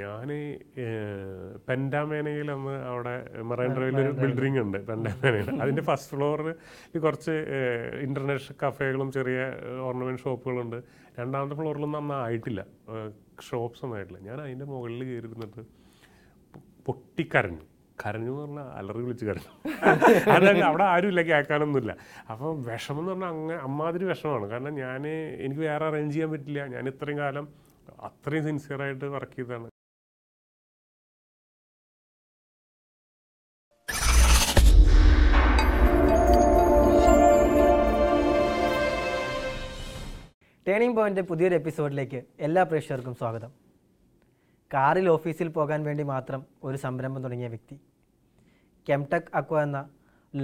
ഞാൻ പെൻഡാമേനയിൽ അന്ന് അവിടെ മെറൈൻ ഡ്രൈവിലൊരു ബിൽഡിംഗ് ഉണ്ട് പെൻഡാമേനയിൽ. അതിൻ്റെ ഫസ്റ്റ് ഫ്ലോറിൽ കുറച്ച് ഇൻ്റർനാഷണൽ കഫേകളും ചെറിയ ഓർണമെൻറ്റ് ഷോപ്പുകളുണ്ട്. രണ്ടാമത്തെ ഫ്ലോറിലൊന്നും അന്ന് ആയിട്ടില്ല, ഷോപ്സ് ഒന്നും ആയിട്ടില്ല. ഞാൻ അതിൻ്റെ മുകളിൽ കയറിയിരുന്നിട്ട് പൊട്ടിക്കരഞ്ഞു. കരഞ്ഞെന്ന് പറഞ്ഞാൽ അലറി വിളിച്ച് കരഞ്ഞു. അതായത് അവിടെ ആരുമില്ല, കേൾക്കാനൊന്നുമില്ല. അപ്പം വിഷമം എന്ന് പറഞ്ഞാൽ അങ്ങനെ അമ്മാതിരി വിഷമമാണ്. കാരണം എനിക്ക് വേറെ അറേഞ്ച് ചെയ്യാൻ പറ്റില്ല. ഞാൻ ഇത്രയും കാലം അത്രയും സിൻസിയറായിട്ട് വർക്ക് ചെയ്തതാണ്. ടേണിംഗ് പോയിൻ്റ് പുതിയൊരു എപ്പിസോഡിലേക്ക് എല്ലാ പ്രേക്ഷകർക്കും സ്വാഗതം. കാറിൽ ഓഫീസിൽ പോകാൻ വേണ്ടി മാത്രം ഒരു സംരംഭം തുടങ്ങിയ വ്യക്തി, കെംടെക് അക്വ എന്ന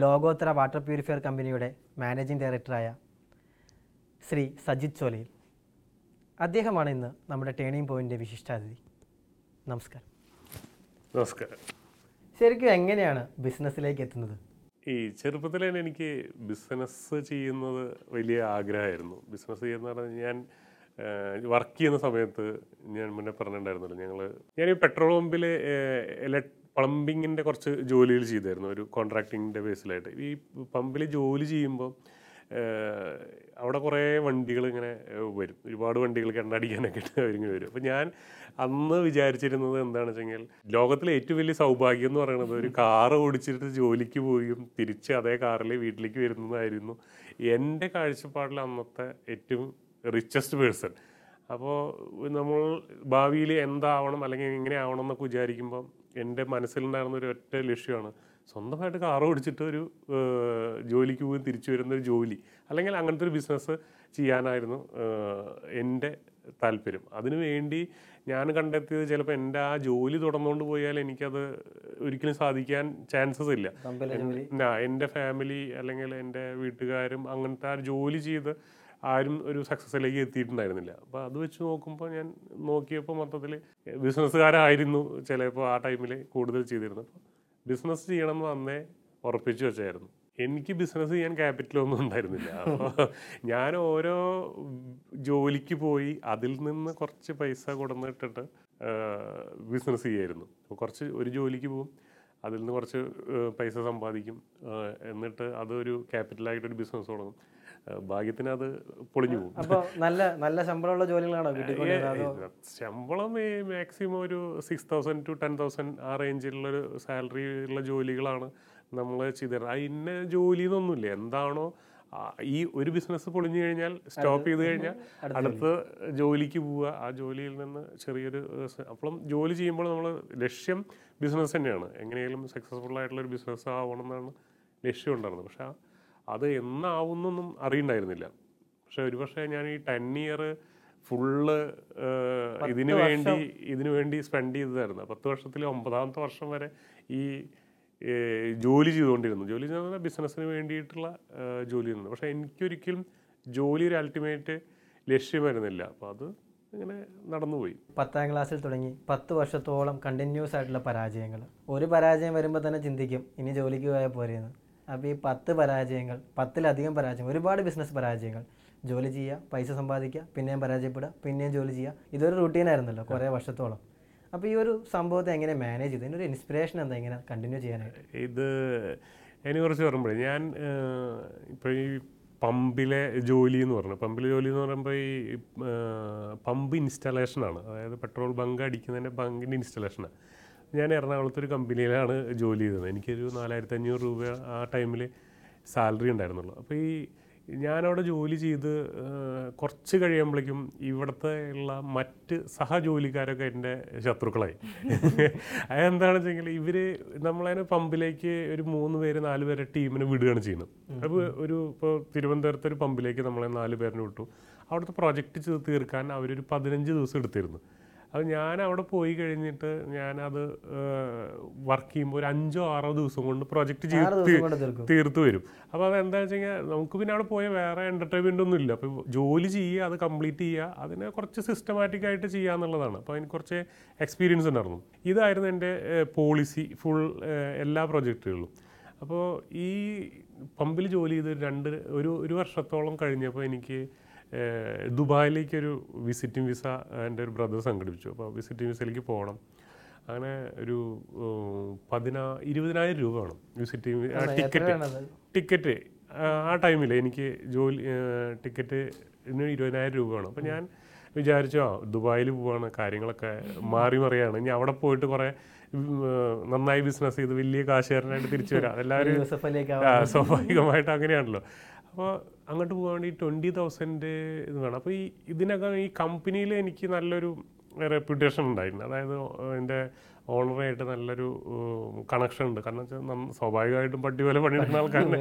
ലോകോത്തര വാട്ടർ പ്യൂരിഫയർ കമ്പനിയുടെ മാനേജിംഗ് ഡയറക്ടറായ ശ്രീ സജിത് ചോലയിൽ. അദ്ദേഹമാണ് ഇന്ന് നമ്മുടെ ടേണിംഗ് പോയിൻ്റിൻ്റെ വിശിഷ്ടാതിഥി. നമസ്കാരം. നമസ്കാരം. ശരിക്കും എങ്ങനെയാണ് ബിസിനസ്സിലേക്ക് എത്തുന്നത്? ഈ ചെറുപ്പത്തിൽ തന്നെ എനിക്ക് ബിസിനസ് ചെയ്യുന്നത് വലിയ ആഗ്രഹമായിരുന്നു. ബിസിനസ് ചെയ്യുന്ന പറഞ്ഞാൽ ഞാൻ വർക്ക് ചെയ്യുന്ന സമയത്ത് ഞാൻ മുന്നേ പറഞ്ഞിട്ടുണ്ടായിരുന്നല്ലോ, ഞാനീ പെട്രോൾ പമ്പിൽ പ്ലംബിങ്ങിൻ്റെ കുറച്ച് ജോലികൾ ചെയ്തായിരുന്നു, ഒരു കോൺട്രാക്ടിങ്ങിൻ്റെ ബേസിലായിട്ട്. ഈ പമ്പിൽ ജോലി ചെയ്യുമ്പോൾ അവിടെ കുറേ വണ്ടികൾ ഇങ്ങനെ വരും, ഒരുപാട് വണ്ടികൾ കണ്ടടിക്കാനൊക്കെ ഇങ്ങനെ വരും. അപ്പോൾ ഞാൻ അന്ന് വിചാരിച്ചിരുന്നത് എന്താണെന്ന് വെച്ചെങ്കിൽ, ലോകത്തിലെ ഏറ്റവും വലിയ സൗഭാഗ്യം എന്ന് പറയുന്നത് ഒരു കാറ് ഓടിച്ചിട്ട് ജോലിക്ക് പോവുകയും തിരിച്ച് അതേ കാറിൽ വീട്ടിലേക്ക് വരുന്നതായിരുന്നു എൻ്റെ കാഴ്ചപ്പാടിൽ അന്നത്തെ ഏറ്റവും റിച്ചസ്റ്റ് പേഴ്സൺ. അപ്പോൾ നമ്മൾ ഭാവിയിൽ എന്താവണം അല്ലെങ്കിൽ എങ്ങനെ ആവണം എന്നൊക്കെ വിചാരിക്കുമ്പം എൻ്റെ മനസ്സിലുണ്ടായിരുന്ന ഒരു ഒറ്റ ലക്ഷ്യമാണ് സ്വന്തമായിട്ട് കാറ് ഓടിച്ചിട്ട് ഒരു ജോലിക്ക് പോയി തിരിച്ചു വരുന്നൊരു ജോലി അല്ലെങ്കിൽ അങ്ങനത്തെ ഒരു ബിസിനസ് ചെയ്യാനായിരുന്നു എൻ്റെ താല്പര്യം. അതിനുവേണ്ടി ഞാൻ കണ്ടെത്തിയത് ചിലപ്പോൾ എൻ്റെ ആ ജോലി തുടർന്നുകൊണ്ട് പോയാൽ എനിക്കത് ഒരിക്കലും സാധിക്കാൻ ചാൻസസ് ഇല്ല. എൻ്റെ ഫാമിലി അല്ലെങ്കിൽ എൻ്റെ വീട്ടുകാരും അങ്ങനത്തെ ആ ജോലി ചെയ്ത് ആരും ഒരു സക്സസ്സിലേക്ക് എത്തിയിട്ടുണ്ടായിരുന്നില്ല. അപ്പോൾ അത് വെച്ച് നോക്കുമ്പോൾ ഞാൻ നോക്കിയപ്പോൾ മൊത്തത്തിൽ ബിസിനസ്സുകാരായിരുന്നു ചിലപ്പോൾ ആ ടൈമിൽ കൂടുതൽ ചെയ്തിരുന്നത്. അപ്പോൾ ബിസിനസ് ചെയ്യണമെന്ന് അന്നേ ഉറപ്പിച്ചു വെച്ചായിരുന്നു. എനിക്ക് ബിസിനസ് ചെയ്യാൻ ക്യാപിറ്റലൊന്നും ഉണ്ടായിരുന്നില്ല. അപ്പോൾ ഞാൻ ഓരോ ജോലിക്ക് പോയി അതിൽ നിന്ന് കുറച്ച് പൈസ കൊടുന്നിട്ടിട്ട് ബിസിനസ് ചെയ്യായിരുന്നു. കുറച്ച് ഒരു ജോലിക്ക് പോകും, അതിൽ നിന്ന് കുറച്ച് പൈസ സമ്പാദിക്കും, എന്നിട്ട് അതൊരു ക്യാപിറ്റലായിട്ടൊരു ബിസിനസ് തുടങ്ങും. ഭാഗ്യത്തിന് അത് പൊളിഞ്ഞു പോകും. അപ്പോൾ നല്ല നല്ല ശമ്പളമുള്ള ജോലികളാണോ? ശമ്പളം മാക്സിമം ഒരു 6,000 to 10,000 ആ റേഞ്ചിലുള്ളൊരു സാലറി ഉള്ള ജോലികളാണ് നമ്മൾ ചെയ്തിരുന്നത്. ആ ഇന്ന ജോലി എന്നൊന്നുമില്ല. എന്താണോ ഈ ഒരു ബിസിനസ് പൊളിഞ്ഞു കഴിഞ്ഞാൽ സ്റ്റോപ്പ് ചെയ്ത് കഴിഞ്ഞാൽ അടുത്ത ജോലിക്ക് പോവുക, ആ ജോലിയിൽ നിന്ന് ചെറിയൊരു. അപ്പം ജോലി ചെയ്യുമ്പോൾ നമ്മൾ ലക്ഷ്യം ബിസിനസ് തന്നെയാണ്, എങ്ങനെയെങ്കിലും സക്സസ്ഫുൾ ആയിട്ടുള്ളൊരു ബിസിനസ് ആവണം എന്നാണ് ലക്ഷ്യം ഉണ്ടായിരുന്നത്. പക്ഷെ അത് എന്നാവുന്നൊന്നും അറിയണ്ടായിരുന്നില്ല. പക്ഷെ ഒരുപക്ഷെ ഞാൻ ഈ 10 year ഫുള്ള് ഇതിനു വേണ്ടി സ്പെൻഡ് ചെയ്തതായിരുന്നു. 10 വർഷത്തിൽ 9th വർഷം വരെ ഈ ജോലി ചെയ്തുകൊണ്ടിരുന്നു. ജോലി ചെയ്ത ബിസിനസ്സിന് വേണ്ടിയിട്ടുള്ള ജോലി ചെയ്യുന്നു. പക്ഷെ എനിക്കൊരിക്കലും ജോലി ഒരു അൾട്ടിമേറ്റ് ലക്ഷ്യമായിരുന്നില്ല. അപ്പോൾ അത് ഇങ്ങനെ നടന്നുപോയി. 10th class തുടങ്ങി 10 വർഷത്തോളം കണ്ടിന്യൂസ് ആയിട്ടുള്ള പരാജയങ്ങൾ. ഒരു പരാജയം വരുമ്പോൾ തന്നെ ചിന്തിക്കും ഇനി ജോലിക്ക് പോയാൽ പോരെയെന്ന്. അപ്പോൾ ഈ 10 പരാജയങ്ങൾ, 10-ൽ അധികം പരാജയങ്ങൾ, ഒരുപാട് ബിസിനസ് പരാജയങ്ങൾ. ജോലി ചെയ്യുക, പൈസ സമ്പാദിക്കുക, പിന്നെയും പരാജയപ്പെടുക, പിന്നെയും ജോലി ചെയ്യുക. ഇതൊരു റൂട്ടീനായിരുന്നല്ലോ കുറേ വർഷത്തോളം. അപ്പോൾ ഈ ഒരു സംഭവത്തെ എങ്ങനെ മാനേജ് ചെയ്തു? ഇതിനൊരു ഇൻസ്പിറേഷൻ എന്താ ഇങ്ങനെ കണ്ടിന്യൂ ചെയ്യാനായിട്ട്? ഇത് അതിനെക്കുറിച്ച് പറയുമ്പോഴേ ഞാൻ ഇപ്പോൾ ഈ പമ്പിലെ ജോലി എന്ന് പറഞ്ഞു. പമ്പിലെ ജോലി എന്ന് പറയുമ്പോൾ ഈ പമ്പ് ഇൻസ്റ്റാളേഷനാണ്, അതായത് പെട്രോൾ ബങ്ക് അടിക്കുന്നതിൻ്റെ ബങ്കിൻ്റെ ഇൻസ്റ്റാളേഷനാണ്. ഞാൻ എറണാകുളത്തൊരു കമ്പനിയിലാണ് ജോലി ചെയ്തത്. എനിക്കൊരു 4,500 രൂപ ആ ടൈമിൽ സാലറി ഉണ്ടായിരുന്നുള്ളൂ. അപ്പോൾ ഈ ഞാനവിടെ ജോലി ചെയ്ത് കുറച്ച് കഴിയുമ്പോഴേക്കും ഇവിടുത്തെ ഉള്ള മറ്റ് സഹജോലിക്കാരൊക്കെ എൻ്റെ ശത്രുക്കളായി. അതെന്താണെന്ന് വെച്ചെങ്കിൽ ഇവർ നമ്മളതിന് പമ്പിലേക്ക് ഒരു 3-4 ടീമിന് വിടുകയാണ് ചെയ്യുന്നത്. അപ്പോൾ ഇപ്പോൾ തിരുവനന്തപുരത്ത് ഒരു പമ്പിലേക്ക് നമ്മളെ 4 വിട്ടു. അവിടുത്തെ പ്രോജക്റ്റ് തീർക്കാൻ അവരൊരു 15 ദിവസം എടുത്തിരുന്നു. അത് ഞാൻ അവിടെ പോയി കഴിഞ്ഞിട്ട് ഞാനത് വർക്ക് ചെയ്യുമ്പോൾ ഒരു 5-6 ദിവസം കൊണ്ട് പ്രോജക്റ്റ് തീർത്ത് വരും. അപ്പോൾ അതെന്താണെന്ന് വെച്ച് കഴിഞ്ഞാൽ നമുക്ക് പിന്നെ അവിടെ പോയ വേറെ എൻ്റർടൈൻമെൻ്റ് ഒന്നും ഇല്ല. അപ്പോൾ ജോലി ചെയ്യുക, അത് കംപ്ലീറ്റ് ചെയ്യുക, അതിനെ കുറച്ച് സിസ്റ്റമാറ്റിക്കായിട്ട് ചെയ്യുക എന്നുള്ളതാണ്. അപ്പോൾ അതിന് കുറച്ച് എക്സ്പീരിയൻസ് ഉണ്ടായിരുന്നു. ഇതായിരുന്നു എൻ്റെ പോളിസി ഫുൾ എല്ലാ പ്രോജക്റ്റുകളിലും. അപ്പോൾ ഈ പമ്പിൽ ജോലി ചെയ്ത് ഒരു വർഷത്തോളം കഴിഞ്ഞപ്പോൾ എനിക്ക് ദുബായിലേക്കൊരു വിസിറ്റിംഗ് വിസ എൻ്റെ ഒരു ബ്രദർ സംഘടിപ്പിച്ചു. അപ്പോൾ വിസിറ്റിംഗ് വിസയിലേക്ക് പോകണം. അങ്ങനെ ഒരു 20,000 രൂപ വേണം വിസിറ്റിംഗ് ടിക്കറ്റ്. ആ ടൈമിൽ എനിക്ക് ജോലി ടിക്കറ്റിന് 20,000 രൂപ വേണം. അപ്പോൾ ഞാൻ വിചാരിച്ചു ദുബായിൽ പോവാണ്, കാര്യങ്ങളൊക്കെ മാറി മറിയാണ്, ഇനി അവിടെ പോയിട്ട് കുറേ നന്നായി ബിസിനസ് ചെയ്ത് വലിയ കാശുകാരനായിട്ട് തിരിച്ചു വരാം, എല്ലാവരും സ്വാഭാവികമായിട്ട് അങ്ങനെയാണല്ലോ. അപ്പോൾ അങ്ങോട്ട് പോകാൻ വേണ്ടി 20,000 ഇത് വേണം. അപ്പോൾ ഈ ഇതിനകം ഈ കമ്പനിയിൽ എനിക്ക് നല്ലൊരു റെപ്യൂട്ടേഷൻ ഉണ്ടായിരുന്നു. അതായത് എൻ്റെ ഓണറായിട്ട് നല്ലൊരു കണക്ഷൻ ഉണ്ട്. കാരണം വെച്ചാൽ സ്വാഭാവികമായിട്ടും പട്ടി പോലെ പണിയെടുക്കുന്ന ആൾക്കാരുടെ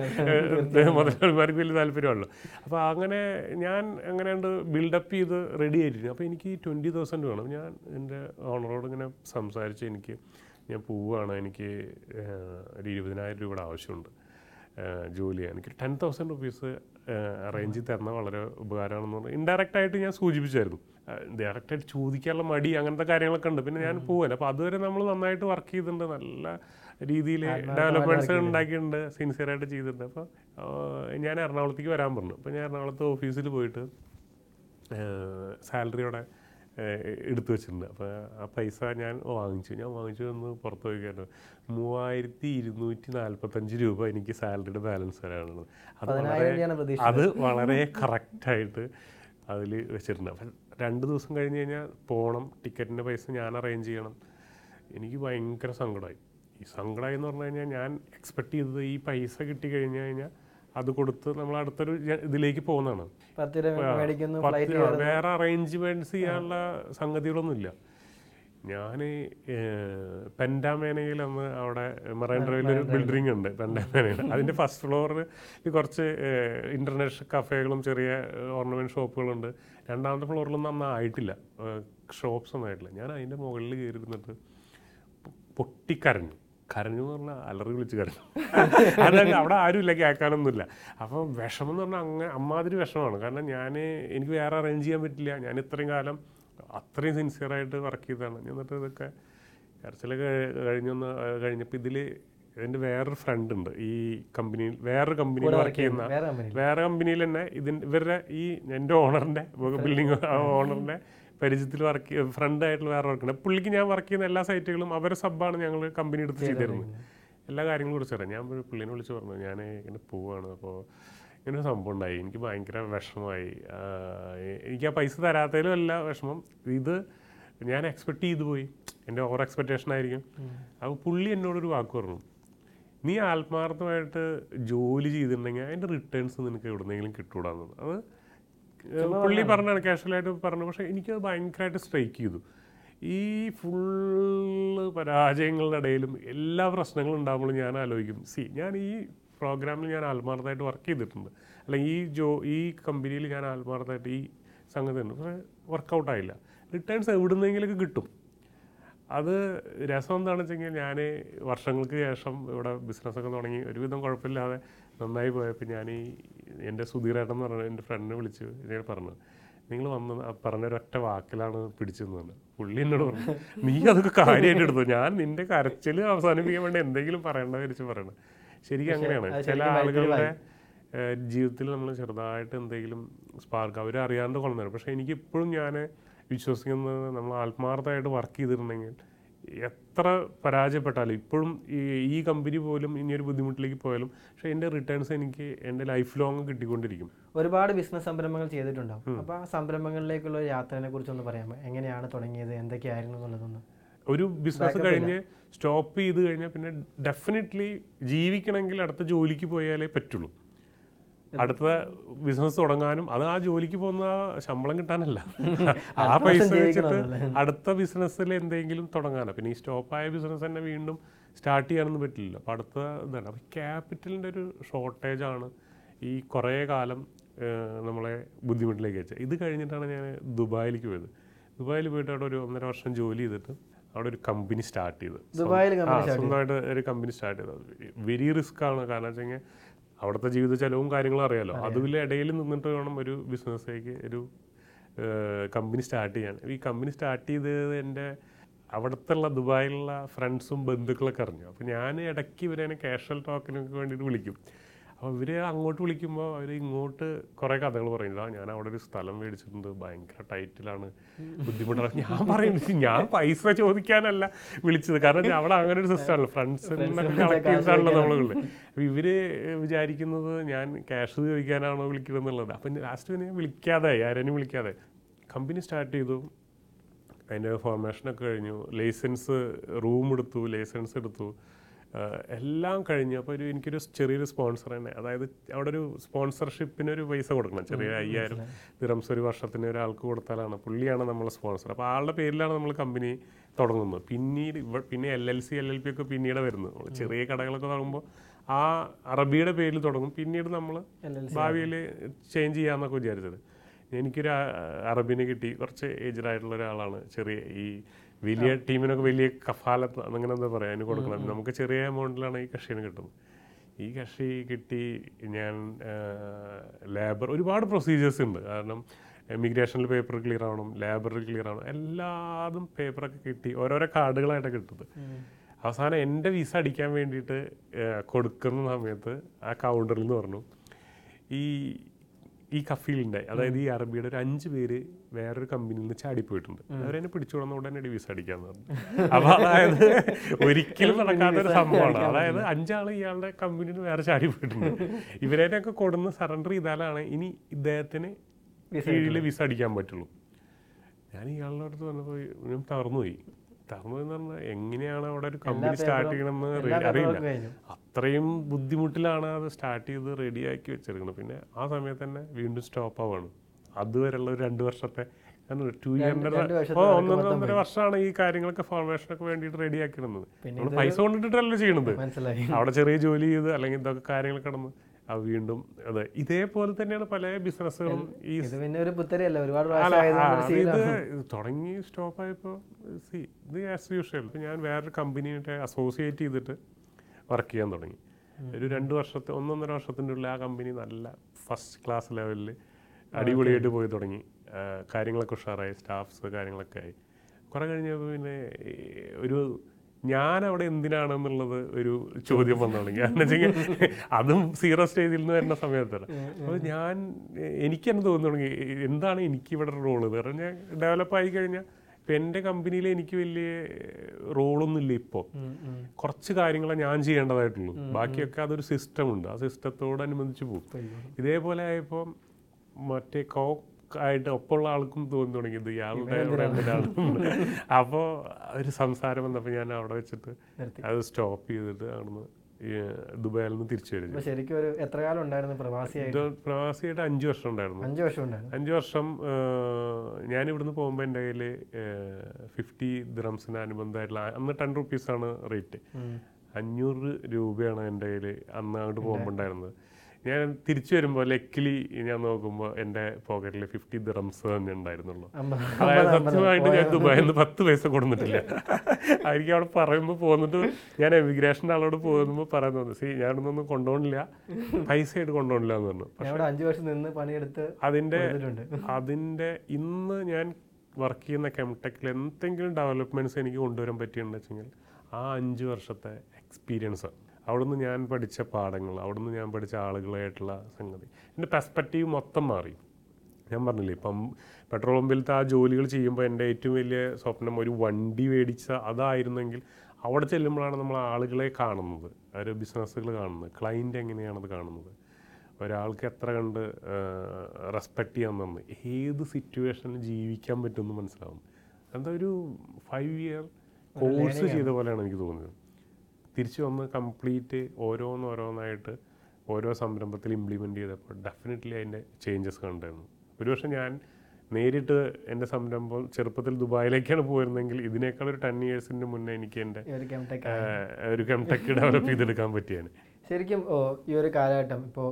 മുതലാളിമാർക്ക് വലിയ താല്പര്യമാണല്ലോ. അപ്പോൾ അങ്ങനെ ഞാൻ അങ്ങനെയുണ്ട് ബിൽഡപ്പ് ചെയ്ത് റെഡി ആയിട്ടിരുന്നു. അപ്പോൾ എനിക്ക് 20,000 വേണം. ഞാൻ എൻ്റെ ഓണറോട് ഇങ്ങനെ സംസാരിച്ച് ഞാൻ പോവുകയാണ്, എനിക്ക് ഒരു 20,000 രൂപയുടെ ആവശ്യമുണ്ട് ജോലിയാണ്, എനിക്ക് 10,000 റുപ്പീസ് അറേഞ്ച് തരുന്ന വളരെ ഉപകാരമാണെന്ന് പറഞ്ഞാൽ ഇൻഡയറക്റ്റായിട്ട് ഞാൻ സൂചിപ്പിച്ചായിരുന്നു. ഡയറക്റ്റായിട്ട് ചോദിക്കാനുള്ള മടി അങ്ങനത്തെ കാര്യങ്ങളൊക്കെ ഉണ്ട്. പിന്നെ ഞാൻ പോവല്ല. അപ്പോൾ അതുവരെ നമ്മൾ നന്നായിട്ട് വർക്ക് ചെയ്തിട്ടുണ്ട്, നല്ല രീതിയിൽ ഡെവലപ്മെൻറ്റ്സ് ഉണ്ടാക്കിയിട്ടുണ്ട്, സിൻസിയറായിട്ട് ചെയ്തിട്ടുണ്ട്. അപ്പോൾ ഞാൻ എറണാകുളത്തേക്ക് വരാൻ പറഞ്ഞു. അപ്പോൾ ഞാൻ എറണാകുളത്ത് ഓഫീസിൽ പോയിട്ട് സാലറിയോടെ എടുത്തു വെച്ചിട്ടുണ്ട്. അപ്പോൾ ആ പൈസ ഞാൻ വാങ്ങിച്ചു എന്ന് പുറത്ത് പോയിക്കായിരുന്നു. 3,245 രൂപ എനിക്ക് സാലറിയുടെ ബാലൻസ് വരാനുള്ളത്. അത് വളരെ കറക്റ്റായിട്ട് അതിൽ വെച്ചിട്ടുണ്ട്. അപ്പം 2 ദിവസം കഴിഞ്ഞ് കഴിഞ്ഞാൽ പോകണം, ടിക്കറ്റിൻ്റെ പൈസ ഞാൻ അറേഞ്ച് ചെയ്യണം. എനിക്ക് ഭയങ്കര സങ്കടമായി. ഈ സങ്കടമായി എന്ന് പറഞ്ഞു കഴിഞ്ഞാൽ ഞാൻ എക്സ്പെക്ട് ചെയ്തത് ഈ പൈസ കിട്ടി കഴിഞ്ഞ് കഴിഞ്ഞാൽ അത് കൊടുത്ത് നമ്മൾ അടുത്തൊരു ഇതിലേക്ക് പോകുന്നതാണ്. വേറെ അറേഞ്ച്മെൻറ്റ്സ് ചെയ്യാനുള്ള സംഗതികളൊന്നുമില്ല. ഞാൻ പെൻഡാമേനയിൽ അന്ന് അവിടെ മറൈൻ ഡ്രൈവിലൊരു ബിൽഡിംഗ് ഉണ്ട് പെൻഡാമേനയിൽ. അതിൻ്റെ ഫസ്റ്റ് ഫ്ലോറിൽ കുറച്ച് ഇൻ്റർനാഷണൽ കഫേകളും ചെറിയ ഓർണമെൻറ്റ് ഷോപ്പുകളുണ്ട്. 2-ാമത്തെ ഫ്ലോറിലൊന്നും അന്ന് ആയിട്ടില്ല, ഷോപ്സ് ഒന്നും ആയിട്ടില്ല. ഞാൻ അതിൻ്റെ മുകളിൽ കയറിയിരുന്നിട്ട് പൊട്ടിക്കരഞ്ഞു. കരഞ്ഞെന്ന് പറഞ്ഞാൽ അലറി വിളിച്ച് കരഞ്ഞു. അതായത് അവിടെ ആരുമില്ല, കേൾക്കാനൊന്നുമില്ല. അപ്പം വിഷമം എന്ന് പറഞ്ഞാൽ അങ്ങനെ അമ്മാതിരി വിഷമമാണ്. കാരണം എനിക്ക് വേറെ അറേഞ്ച് ചെയ്യാൻ പറ്റില്ല. ഞാൻ ഇത്രയും കാലം അത്രയും സിൻസിയറായിട്ട് വർക്ക് ചെയ്തതാണ്. എന്നിട്ട് ഇതൊക്കെ കരച്ചിലൊക്കെ കഴിഞ്ഞപ്പോൾ ഇതിൽ എൻ്റെ വേറൊരു ഫ്രണ്ട് ഉണ്ട് ഈ കമ്പനിയിൽ, വേറൊരു കമ്പനിയിൽ വർക്ക് ചെയ്യുന്ന, വേറെ കമ്പനിയിൽ തന്നെ ഇവരുടെ ഈ എൻ്റെ ഓണറിൻ്റെ ബിൽഡിംഗ് ഓണറിൻ്റെ പരിചയത്തിൽ വർക്ക് ഫ്രണ്ടായിട്ടുള്ള വേറെ വർക്കുണ്ട്. പുള്ളിക്ക് ഞാൻ വർക്ക് ചെയ്യുന്ന എല്ലാ സൈറ്റുകളും അവരുടെ സബ്ബാണ് ഞങ്ങൾ കമ്പനി എടുത്ത് ചെയ്തിരുന്നത്. എല്ലാ കാര്യങ്ങളും കുറിച്ച് അറിയാം. ഞാൻ പുള്ളിനെ വിളിച്ച് പറഞ്ഞു ഞാൻ ഇങ്ങനെ പോവുകയാണ്, അപ്പോൾ ഇങ്ങനൊരു സംഭവം ഉണ്ടായി, എനിക്ക് ഭയങ്കര വിഷമമായി, എനിക്ക് ആ പൈസ തരാത്തതിലും അല്ല വിഷമം, ഇത് ഞാൻ എക്സ്പെക്ട് ചെയ്തു പോയി, എൻ്റെ ഓവർ എക്സ്പെക്റ്റേഷൻ ആയിരിക്കും. അപ്പോൾ പുള്ളി എന്നോടൊരു വാക്ക് പറഞ്ഞു, നീ ആത്മാർത്ഥമായിട്ട് ജോലി ചെയ്തിട്ടുണ്ടെങ്കിൽ അതിൻ്റെ റിട്ടേൺസ് നിനക്ക് എവിടെന്നെങ്കിലും കിട്ടൂടാന്നത്. അത് പുള്ളി പറഞ്ഞാണ്, കാഷ്വലായിട്ട് പറഞ്ഞു. പക്ഷേ എനിക്കത് ഭയങ്കരമായിട്ട് സ്ട്രൈക്ക് ചെയ്തു. ഈ ഫുള്ള് പരാജയങ്ങളുടെ ഇടയിലും എല്ലാ പ്രശ്നങ്ങളും ഉണ്ടാകുമ്പോഴും ഞാൻ ആലോചിക്കും, ഞാൻ ഈ പ്രോഗ്രാമിൽ ഞാൻ ആത്മാർത്ഥമായിട്ട് വർക്ക് ചെയ്തിട്ടുണ്ട്, അല്ലെങ്കിൽ ഈ കമ്പനിയിൽ ഞാൻ ആത്മാർത്ഥമായിട്ട് ഈ സംഗതി ഉണ്ട്, പക്ഷേ വർക്കൗട്ടായില്ല, റിട്ടേൺസ് എവിടുന്നെങ്കിലൊക്കെ കിട്ടും. അത് രസം എന്താണെന്ന് വെച്ച് കഴിഞ്ഞാൽ ഞാൻ വർഷങ്ങൾക്ക് ശേഷം ഇവിടെ ബിസിനസ്സൊക്കെ തുടങ്ങി ഒരുവിധം കുഴപ്പമില്ലാതെ നന്നായി പോയപ്പോൾ ഞാൻ ഈ എൻ്റെ സുധീരേട്ടൻ എന്ന് പറഞ്ഞ എൻ്റെ ഫ്രണ്ടിനെ വിളിച്ച് എന്നോട് പറഞ്ഞു, നിങ്ങൾ വന്ന് പറഞ്ഞൊരൊറ്റ വാക്കിലാണ് പിടിച്ചെന്ന് പറഞ്ഞു. പുള്ളി എന്നോട് പറഞ്ഞു, നീ അതൊക്കെ കാര്യമായിട്ട് എടുത്തു, ഞാൻ നിൻ്റെ കരച്ചിൽ അവസാനിപ്പിക്കാൻ വേണ്ടി എന്തെങ്കിലും പറയേണ്ട വിരിച്ച് പറയണം. ശരിക്കും അങ്ങനെയാണ് ചില ആളുകളുടെ ജീവിതത്തിൽ നമ്മൾ ചെറുതായിട്ട് എന്തെങ്കിലും സ്പാർക്ക് അവരറിയാണ്ട് കൊണ്ടുവരും. പക്ഷേ എനിക്കിപ്പോഴും ഞാൻ വിശ്വസിക്കുന്നത് നമ്മൾ ആത്മാർത്ഥമായിട്ട് വർക്ക് ചെയ്തിട്ടുണ്ടെങ്കിൽ എത്ര പരാജയപ്പെട്ടാലും, ഇപ്പോഴും ഈ കമ്പനി പോലും ഇനിയൊരു ബുദ്ധിമുട്ടിലേക്ക് പോയാലും, പക്ഷേ എൻ്റെ റിട്ടേൺസ് എനിക്ക് എൻ്റെ ലൈഫ് ലോങ് കിട്ടിക്കൊണ്ടിരിക്കും. ഒരുപാട് ബിസിനസ് സംരംഭങ്ങൾ ചെയ്തിട്ടുണ്ടാവും. അപ്പോൾ ആ സംരംഭങ്ങളിലേക്കുള്ള യാത്രയെ കുറിച്ചൊന്ന് പറയാമോ? എങ്ങനെയാണ് തുടങ്ങിയത്, എന്തൊക്കെയായിരുന്നു എന്നുള്ളതൊന്ന്. ഒരു ബിസിനസ് കഴിഞ്ഞ് സ്റ്റോപ്പ് ചെയ്ത് കഴിഞ്ഞാൽ പിന്നെ ഡെഫിനറ്റ്ലി ജീവിക്കണമെങ്കിൽ അടുത്ത ജോലിക്ക് പോയാലേ പറ്റുള്ളൂ. അടുത്ത ബിസിനസ് തുടങ്ങാനും അത് ആ ജോലിക്ക് പോകുന്ന ശമ്പളം കിട്ടാനല്ല, ആ പൈസ വെച്ചിട്ട് അടുത്ത ബിസിനസ്സിൽ എന്തെങ്കിലും തുടങ്ങാനാണ്. പിന്നെ ഈ സ്റ്റോപ്പായ ബിസിനസ് തന്നെ വീണ്ടും സ്റ്റാർട്ട് ചെയ്യാനൊന്നും പറ്റില്ല. അപ്പോൾ അടുത്ത ഇതാണ്. അപ്പോൾ ക്യാപിറ്റലിൻ്റെ ഒരു ഷോർട്ടേജാണ് ഈ കുറേ കാലം നമ്മളെ ബുദ്ധിമുട്ടിലേക്ക് വെച്ചത്. ഇത് കഴിഞ്ഞിട്ടാണ് ഞാൻ ദുബായിലേക്ക് പോയത്. ദുബായിൽ പോയിട്ട് അവിടെ ഒരു 1.5 വർഷം ജോലി ചെയ്തിട്ട് അവിടെ ഒരു കമ്പനി സ്റ്റാർട്ട് ചെയ്ത് സ്വന്തമായിട്ട് ഒരു കമ്പനി സ്റ്റാർട്ട് ചെയ്തത് വെരി റിസ്ക്കാണ്. കാരണം വെച്ച് കഴിഞ്ഞാൽ അവിടുത്തെ ജീവിത ചെലവും കാര്യങ്ങളും അറിയാമല്ലോ. അതിൽ ഇടയിൽ നിന്നിട്ട് വേണം ഒരു ബിസിനസ്സിലേക്ക് ഒരു കമ്പനി സ്റ്റാർട്ട് ചെയ്യാൻ. ഈ കമ്പനി സ്റ്റാർട്ട് ചെയ്തത് എൻ്റെ അവിടുത്തുള്ള ദുബായിലുള്ള ഫ്രണ്ട്സും ബന്ധുക്കളൊക്കെ അറിഞ്ഞു. അപ്പോൾ ഞാൻ ഇടയ്ക്ക് ഇവരെ ക്യാഷ്വൽ ടോക്കിനൊക്കെ വേണ്ടിയിട്ട് വിളിക്കും. അപ്പോൾ ഇവർ അങ്ങോട്ട് വിളിക്കുമ്പോൾ അവർ ഇങ്ങോട്ട് കുറേ കഥകൾ പറയുന്നില്ല. ഞാൻ അവിടെ ഒരു സ്ഥലം മേടിച്ചിട്ടുണ്ട്, ഭയങ്കര ടൈറ്റിലാണ്, ബുദ്ധിമുട്ടാണ്. ഞാൻ പറയുന്നത് ഞാൻ പൈസ ചോദിക്കാനല്ല വിളിച്ചത്, കാരണം അവിടെ അങ്ങനെ ഒരു സിസ്റ്റമാണല്ലോ, ഫ്രണ്ട്സിൽ കളക്ട് ചെയ്തിട്ടാണല്ലോ നമ്മളുകളിൽ. അപ്പോൾ ഇവർ വിചാരിക്കുന്നത് ഞാൻ ക്യാഷ് ചോദിക്കാനാണോ വിളിക്കണമെന്നുള്ളത്. അപ്പം ലാസ്റ്റ് ഞാൻ വിളിക്കാതെ, ആരെയും വിളിക്കാതെ കമ്പനി സ്റ്റാർട്ട് ചെയ്തു. അതിൻ്റെ ഫോർമേഷനൊക്കെ കഴിഞ്ഞു, ലൈസൻസ് റൂം എടുത്തു, ലൈസൻസ് എടുത്തു, എല്ലാം കഴിഞ്ഞു. അപ്പോൾ ഒരു എനിക്കൊരു ചെറിയൊരു സ്പോൺസർ തന്നെ, അതായത് അവിടെ ഒരു സ്പോൺസർഷിപ്പിനൊരു പൈസ കൊടുക്കണം, ചെറിയ 5000 ദിറംസ് ഒരു വർഷത്തിന് ഒരാൾക്ക് കൊടുത്താലാണ്. പുള്ളിയാണ് നമ്മളെ സ്പോൺസർ. അപ്പോൾ ആളുടെ പേരിലാണ് നമ്മൾ കമ്പനി തുടങ്ങുന്നത്. പിന്നീട് പിന്നെ LLC LLP ഒക്കെ പിന്നീട് വരുന്നത്. ചെറിയ കടകളൊക്കെ തുടങ്ങുമ്പോൾ ആ അറബിയുടെ പേരിൽ തുടങ്ങും, പിന്നീട് നമ്മൾ ഭാവിയിൽ ചേഞ്ച് ചെയ്യാമെന്നൊക്കെ വിചാരിച്ചത്. എനിക്കൊരു അറബിന് കിട്ടി, കുറച്ച് ഏജ്ഡ് ആയിട്ടുള്ള ഒരാളാണ്. ചെറിയ ഈ വലിയ ടീമിനൊക്കെ വലിയ കഫാലത്ത് അങ്ങനെ എന്താ പറയുക അതിന് കൊടുക്കണം, നമുക്ക് ചെറിയ എമൗണ്ടിലാണ് ഈ കഷിന് കിട്ടുന്നത്. ഈ കഷി കിട്ടി. ഞാൻ ലേബർ ഒരുപാട് പ്രൊസീജിയേഴ്സ് ഉണ്ട്, കാരണം ഇമിഗ്രേഷനിൽ പേപ്പർ ക്ലിയർ ആവണം, ലേബറിൽ ക്ലിയർ ആവണം, എല്ലാതും പേപ്പറൊക്കെ കിട്ടി, ഓരോരോ കാർഡുകളായിട്ടൊക്കെ കിട്ടുന്നത്. അവസാനം എൻ്റെ വിസ അടിക്കാൻ വേണ്ടിയിട്ട് കൊടുക്കുന്ന സമയത്ത് ആ കൗണ്ടറിൽ നിന്ന് പറഞ്ഞു, ഈ ഈ കഫീലിൻ്റെ, അതായത് ഈ അറബിയുടെ ഒരു 5 പേര് വേറൊരു കമ്പനിയിൽ നിന്ന് ചാടിപ്പോയിട്ടുണ്ട്, അവരെന്നെ പിടിച്ചോടുന്ന ഉടനെ വിസ അടിക്കാന്ന് പറഞ്ഞു. അപ്പോൾ അതായത് ഒരിക്കലും നടക്കാത്തൊരു സംഭവമാണ്. അതായത് 5 ആൾ ഇയാളുടെ കമ്പനിയിൽ വേറെ ചാടിപ്പോയിട്ടുണ്ട്. ഇവരെയൊക്കെ കൊടുന്ന് സറണ്ടർ ചെയ്താലാണ് ഇനി ഇദ്ദേഹത്തിന് കീഴിൽ വിസ അടിക്കാൻ പറ്റുള്ളൂ. ഞാൻ ഇയാളുടെ അടുത്ത് പറഞ്ഞപ്പോൾ ഞാൻ തകർന്നുപോയി. തകർന്നുപോയെന്ന് പറഞ്ഞാൽ എങ്ങനെയാണ് അവിടെ ഒരു കമ്പനി സ്റ്റാർട്ട് ചെയ്യണമെന്ന് അറിയില്ല, അത്രയും ബുദ്ധിമുട്ടിലാണ് അത് സ്റ്റാർട്ട് ചെയ്ത് റെഡിയാക്കി വെച്ചെടുക്കുന്നത്. പിന്നെ ആ സമയത്ത് തന്നെ വീണ്ടും സ്റ്റോപ്പ് ആവാണ്. അതുവരെയുള്ള ഒരു 2 വർഷത്തെ 1.5 വർഷമാണ് ഈ കാര്യങ്ങളൊക്കെ ഫോർമേഷനൊക്കെ വേണ്ടിയിട്ട് റെഡിയാക്കിയിടുന്നത്. നമ്മൾ പൈസ കൊണ്ടിട്ടല്ലോ ചെയ്യണത്, അവിടെ ചെറിയ ജോലി ചെയ്ത് അല്ലെങ്കിൽ ഇതൊക്കെ കാര്യങ്ങൾ കിടന്ന് വീണ്ടും അതെ ഇതേപോലെ തന്നെയാണ് പല ബിസിനസ്സുകളും. ഈ ഇത് തുടങ്ങി സ്റ്റോപ്പായപ്പോൾ ഇത് ആസ് യൂഷ്വൽ ഞാൻ വേറൊരു കമ്പനിയായിട്ട് അസോസിയേറ്റ് ചെയ്തിട്ട് വർക്ക് ചെയ്യാൻ തുടങ്ങി. ഒരു 1.5 വർഷത്തിൻ്റെ ഉള്ളിൽ ആ കമ്പനി നല്ല ഫസ്റ്റ് ക്ലാസ് ലെവലിൽ അടിപൊളിയായിട്ട് പോയി തുടങ്ങി. കാര്യങ്ങളൊക്കെ ഉഷാറായി, സ്റ്റാഫ്സ് കാര്യങ്ങളൊക്കെ ആയി. കുറേ കഴിഞ്ഞപ്പോൾ പിന്നെ ഒരു ഞാൻ അവിടെ എന്തിനാണെന്നുള്ളത് ഒരു ചോദ്യം വന്നു തുടങ്ങി. കാരണം വെച്ചാൽ അതും സീറോ സ്റ്റേജിൽ നിന്ന് വരുന്ന സമയത്തല്ല. അപ്പോൾ എനിക്ക് തന്നെ തോന്നുന്നു തുടങ്ങി, എന്താണ് എനിക്കിവിടെ റോള്? കാരണം ഞാൻ ഡെവലപ്പായി കഴിഞ്ഞാൽ ഇപ്പം എൻ്റെ കമ്പനിയിൽ എനിക്ക് വലിയ റോളൊന്നുമില്ല. ഇപ്പോൾ കുറച്ച് കാര്യങ്ങളെ ഞാൻ ചെയ്യേണ്ടതായിട്ടുള്ളൂ, ബാക്കിയൊക്കെ അതൊരു സിസ്റ്റമുണ്ട്, ആ സിസ്റ്റത്തോടനുബന്ധിച്ച് പോകും. ഇതേപോലെ ആയപ്പോൾ മറ്റേ ആയിട്ട് ഒപ്പമുള്ള ആൾക്കും തോന്നി തുടങ്ങിയത് ഇയാളുടെ ഇവിടെ എന്തിനാണെന്ന്. അപ്പോൾ ഒരു സംസാരം വന്നപ്പോൾ ഞാൻ അവിടെ വെച്ചിട്ട് അത് സ്റ്റോപ്പ് ചെയ്തിട്ട് അവിടുന്ന് ദുബായിൽ നിന്ന് തിരിച്ചു വരുന്നു. ശരിക്കും എത്ര കാലം ഉണ്ടായിരുന്നു പ്രവാസിയായിട്ട്? 5 വർഷം ഉണ്ടായിരുന്നു. 5 വർഷം ഞാൻ ഇവിടുന്ന് പോകുമ്പോൾ എൻ്റെ കയ്യിൽ 50 ദിറംസിന് അനുബന്ധമായിട്ടുള്ള അന്ന് 10 റുപ്പീസാണ് റേറ്റ്, 500 രൂപയാണ് എൻ്റെ കയ്യിൽ അന്ന് അങ്ങോട്ട് പോകുമ്പോൾ ഉണ്ടായിരുന്നത്. ഞാൻ തിരിച്ചു വരുമ്പോൾ ലക്കിലി ഞാൻ നോക്കുമ്പോൾ എൻ്റെ പോക്കറ്റിൽ 50 ദിറംസ് തന്നെ ഉണ്ടായിരുന്നുള്ളൂ. അതായത് സത്യമായിട്ട് ഞാൻ ദുബായിന്ന് 10 പൈസ കൊടുത്തിട്ടില്ല. ആയിരിക്കും അവിടെ പറയുമ്പോൾ പോകുന്നിട്ട് ഞാൻ എമിഗ്രേഷൻ്റെ ആളോട് പോകുമ്പോൾ പറയുന്നത് ഞാൻ ഇവിടെ നിന്നൊന്നും കൊണ്ടുപോകണില്ല, പൈസ ആയിട്ട് കൊണ്ടുപോകണില്ല എന്ന് പറഞ്ഞു. പക്ഷേ 5 വർഷം നിന്ന് പണിയെടുത്ത് അതിൻ്റെ ഇന്ന് ഞാൻ വർക്ക് ചെയ്യുന്ന കെംടെക്കിൽ എന്തെങ്കിലും ഡെവലപ്മെൻറ്റ്സ് എനിക്ക് കൊണ്ടുവരാൻ പറ്റിയെന്ന് വെച്ചെങ്കിൽ ആ 5 വർഷത്തെ എക്സ്പീരിയൻസാണ്. അവിടുന്ന് ഞാൻ പഠിച്ച പാഠങ്ങൾ, അവിടുന്ന് ഞാൻ പഠിച്ച ആളുകളായിട്ടുള്ള സംഗതി, എൻ്റെ പെർസ്പെക്റ്റീവ് മൊത്തം മാറി. ഞാൻ പറഞ്ഞില്ലേ, ഇപ്പം പെട്രോൾ പമ്പിലത്തെ ആ ജോലികൾ ചെയ്യുമ്പോൾ എൻ്റെ ഏറ്റവും വലിയ സ്വപ്നം ഒരു വണ്ടി മേടിച്ച അതായിരുന്നെങ്കിൽ, അവിടെ ചെല്ലുമ്പോഴാണ് നമ്മൾ ആളുകളെ കാണുന്നത്, ഒരു ബിസിനസ്സുകൾ കാണുന്നത്, ക്ലൈൻറ്റ് എങ്ങനെയാണത് കാണുന്നത്, ഒരാൾക്ക് എത്ര കണ്ട് റെസ്പെക്റ്റ് ചെയ്യാൻ തന്നെ, ഏത് സിറ്റുവേഷനിൽ ജീവിക്കാൻ പറ്റുമെന്ന് മനസ്സിലാവുന്നു. അതൊരു 5 ഇയർ കോഴ്സ് ചെയ്ത പോലെയാണ് എനിക്ക് തോന്നിയത്. തിരിച്ചു വന്ന് കംപ്ലീറ്റ് ഓരോന്നോരോന്നായിട്ട് ഓരോ സംരംഭത്തിൽ ഇംപ്ലിമെൻ്റ് ചെയ്തപ്പോൾ ഡെഫിനറ്റ്ലി അതിൻ്റെ ചേഞ്ചസ് കണ്ടായിരുന്നു. ഒരുപക്ഷെ ഞാൻ നേരിട്ട് എൻ്റെ സംരംഭം ചെറുപ്പത്തിൽ ദുബായിലേക്കാണ് പോയിരുന്നെങ്കിൽ ഇതിനേക്കാൾ ഒരു 10 ഇയേഴ്സിൻ്റെ മുന്നേ എനിക്ക് എൻ്റെ ഒരു കെംടെക് ഡെവലപ്പ് ചെയ്തെടുക്കാൻ പറ്റിയാണ്. ശരിക്കും ഈ ഒരു കാലഘട്ടം ഇപ്പോൾ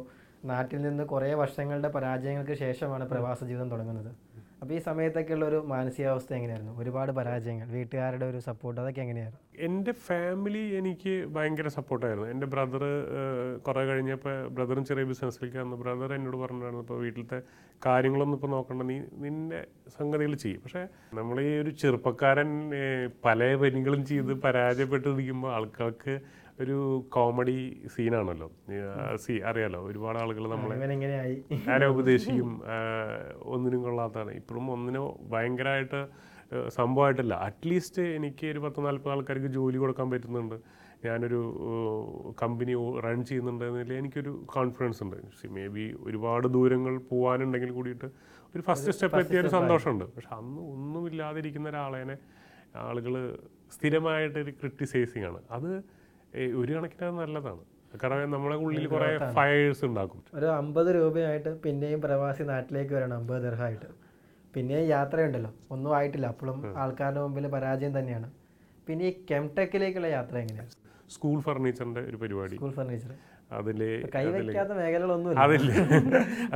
നാട്ടിൽ നിന്ന് കുറേ വർഷങ്ങളുടെ പരാജയങ്ങൾക്ക് ശേഷമാണ് പ്രവാസ ജീവിതം തുടങ്ങുന്നത്. അപ്പോൾ ഈ സമയത്തൊക്കെയുള്ള ഒരു മാനസികാവസ്ഥ എങ്ങനെയായിരുന്നു? ഒരുപാട് പരാജയങ്ങൾ, വീട്ടുകാരുടെ ഒരു സപ്പോർട്ട്, അതൊക്കെ എങ്ങനെയായിരുന്നു? എൻ്റെ ഫാമിലി എനിക്ക് ഭയങ്കര സപ്പോർട്ടായിരുന്നു. എൻ്റെ ബ്രദർ കുറേ കഴിഞ്ഞപ്പോൾ ബ്രദറും ചെറിയ ബിസിനസ്സിലേക്ക് വന്നു. ബ്രദർ എന്നോട് പറഞ്ഞിട്ടാണ് ഇപ്പോൾ വീട്ടിലത്തെ കാര്യങ്ങളൊന്നും ഇപ്പോൾ നോക്കണ്ട, നീ നിൻ്റെ സംഗതികൾ ചെയ്യും. പക്ഷേ നമ്മൾ ഈ ഒരു ചെറുപ്പക്കാരൻ പല പണികളും ചെയ്ത് പരാജയപ്പെട്ടിരിക്കുമ്പോൾ ആൾക്കാർക്ക് ഒരു കോമഡി സീനാണല്ലോ, അറിയാലോ. ഒരുപാട് ആളുകൾ നമ്മളെ ആരെ ഉപദേശിക്കും, ഒന്നിനും കൊള്ളാത്തതാണ്. ഇപ്പോഴും ഒന്നിനോ ഭയങ്കരമായിട്ട് സംഭവമായിട്ടല്ല, അറ്റ്ലീസ്റ്റ് എനിക്ക് ഒരു 40-40 ആൾക്കാർക്ക് ജോലി കൊടുക്കാൻ പറ്റുന്നുണ്ട്, ഞാനൊരു കമ്പനി റൺ ചെയ്യുന്നുണ്ട് എന്നതിൽ എനിക്കൊരു കോൺഫിഡൻസ് ഉണ്ട്. മേ ബി ഒരുപാട് ദൂരങ്ങൾ പോകാനുണ്ടെങ്കിൽ കൂടിയിട്ട് ഒരു ഫസ്റ്റ് സ്റ്റെപ്പ് എത്തിയ ഒരു സന്തോഷമുണ്ട്. പക്ഷെ അന്ന് ഒന്നുമില്ലാതിരിക്കുന്ന ഒരാളേനെ ആളുകൾ സ്ഥിരമായിട്ടൊരു ക്രിട്ടിസൈസിങ് ആണ്. അത് ഒരു കണക്കിനത് നല്ലതാണ്, കാരണം നമ്മളെ ഉള്ളിൽ കുറെ ഫയേഴ്സ് ഉണ്ടാക്കും. ഒരു 50 രൂപയായിട്ട് പിന്നെയും പ്രവാസി നാട്ടിലേക്ക് വരണം, 50 ദിർഹമായിട്ട്. പിന്നെ യാത്രയുണ്ടല്ലോ, ഒന്നും ആയിട്ടില്ല, അപ്പോഴും ആൾക്കാരുടെ മുമ്പിൽ പരാജയം തന്നെയാണ്. പിന്നെ ഈ കെംടെക്കിലേക്കുള്ള യാത്ര എങ്ങനെയാണ്? സ്കൂൾ ഫർണിച്ചറിന്റെ ഒരു പരിപാടി, സ്കൂൾ ഫർണിച്ചർ, അതിലെ കൈവയ്ക്കാത്ത മേഖലകളൊന്നും അതില്ല.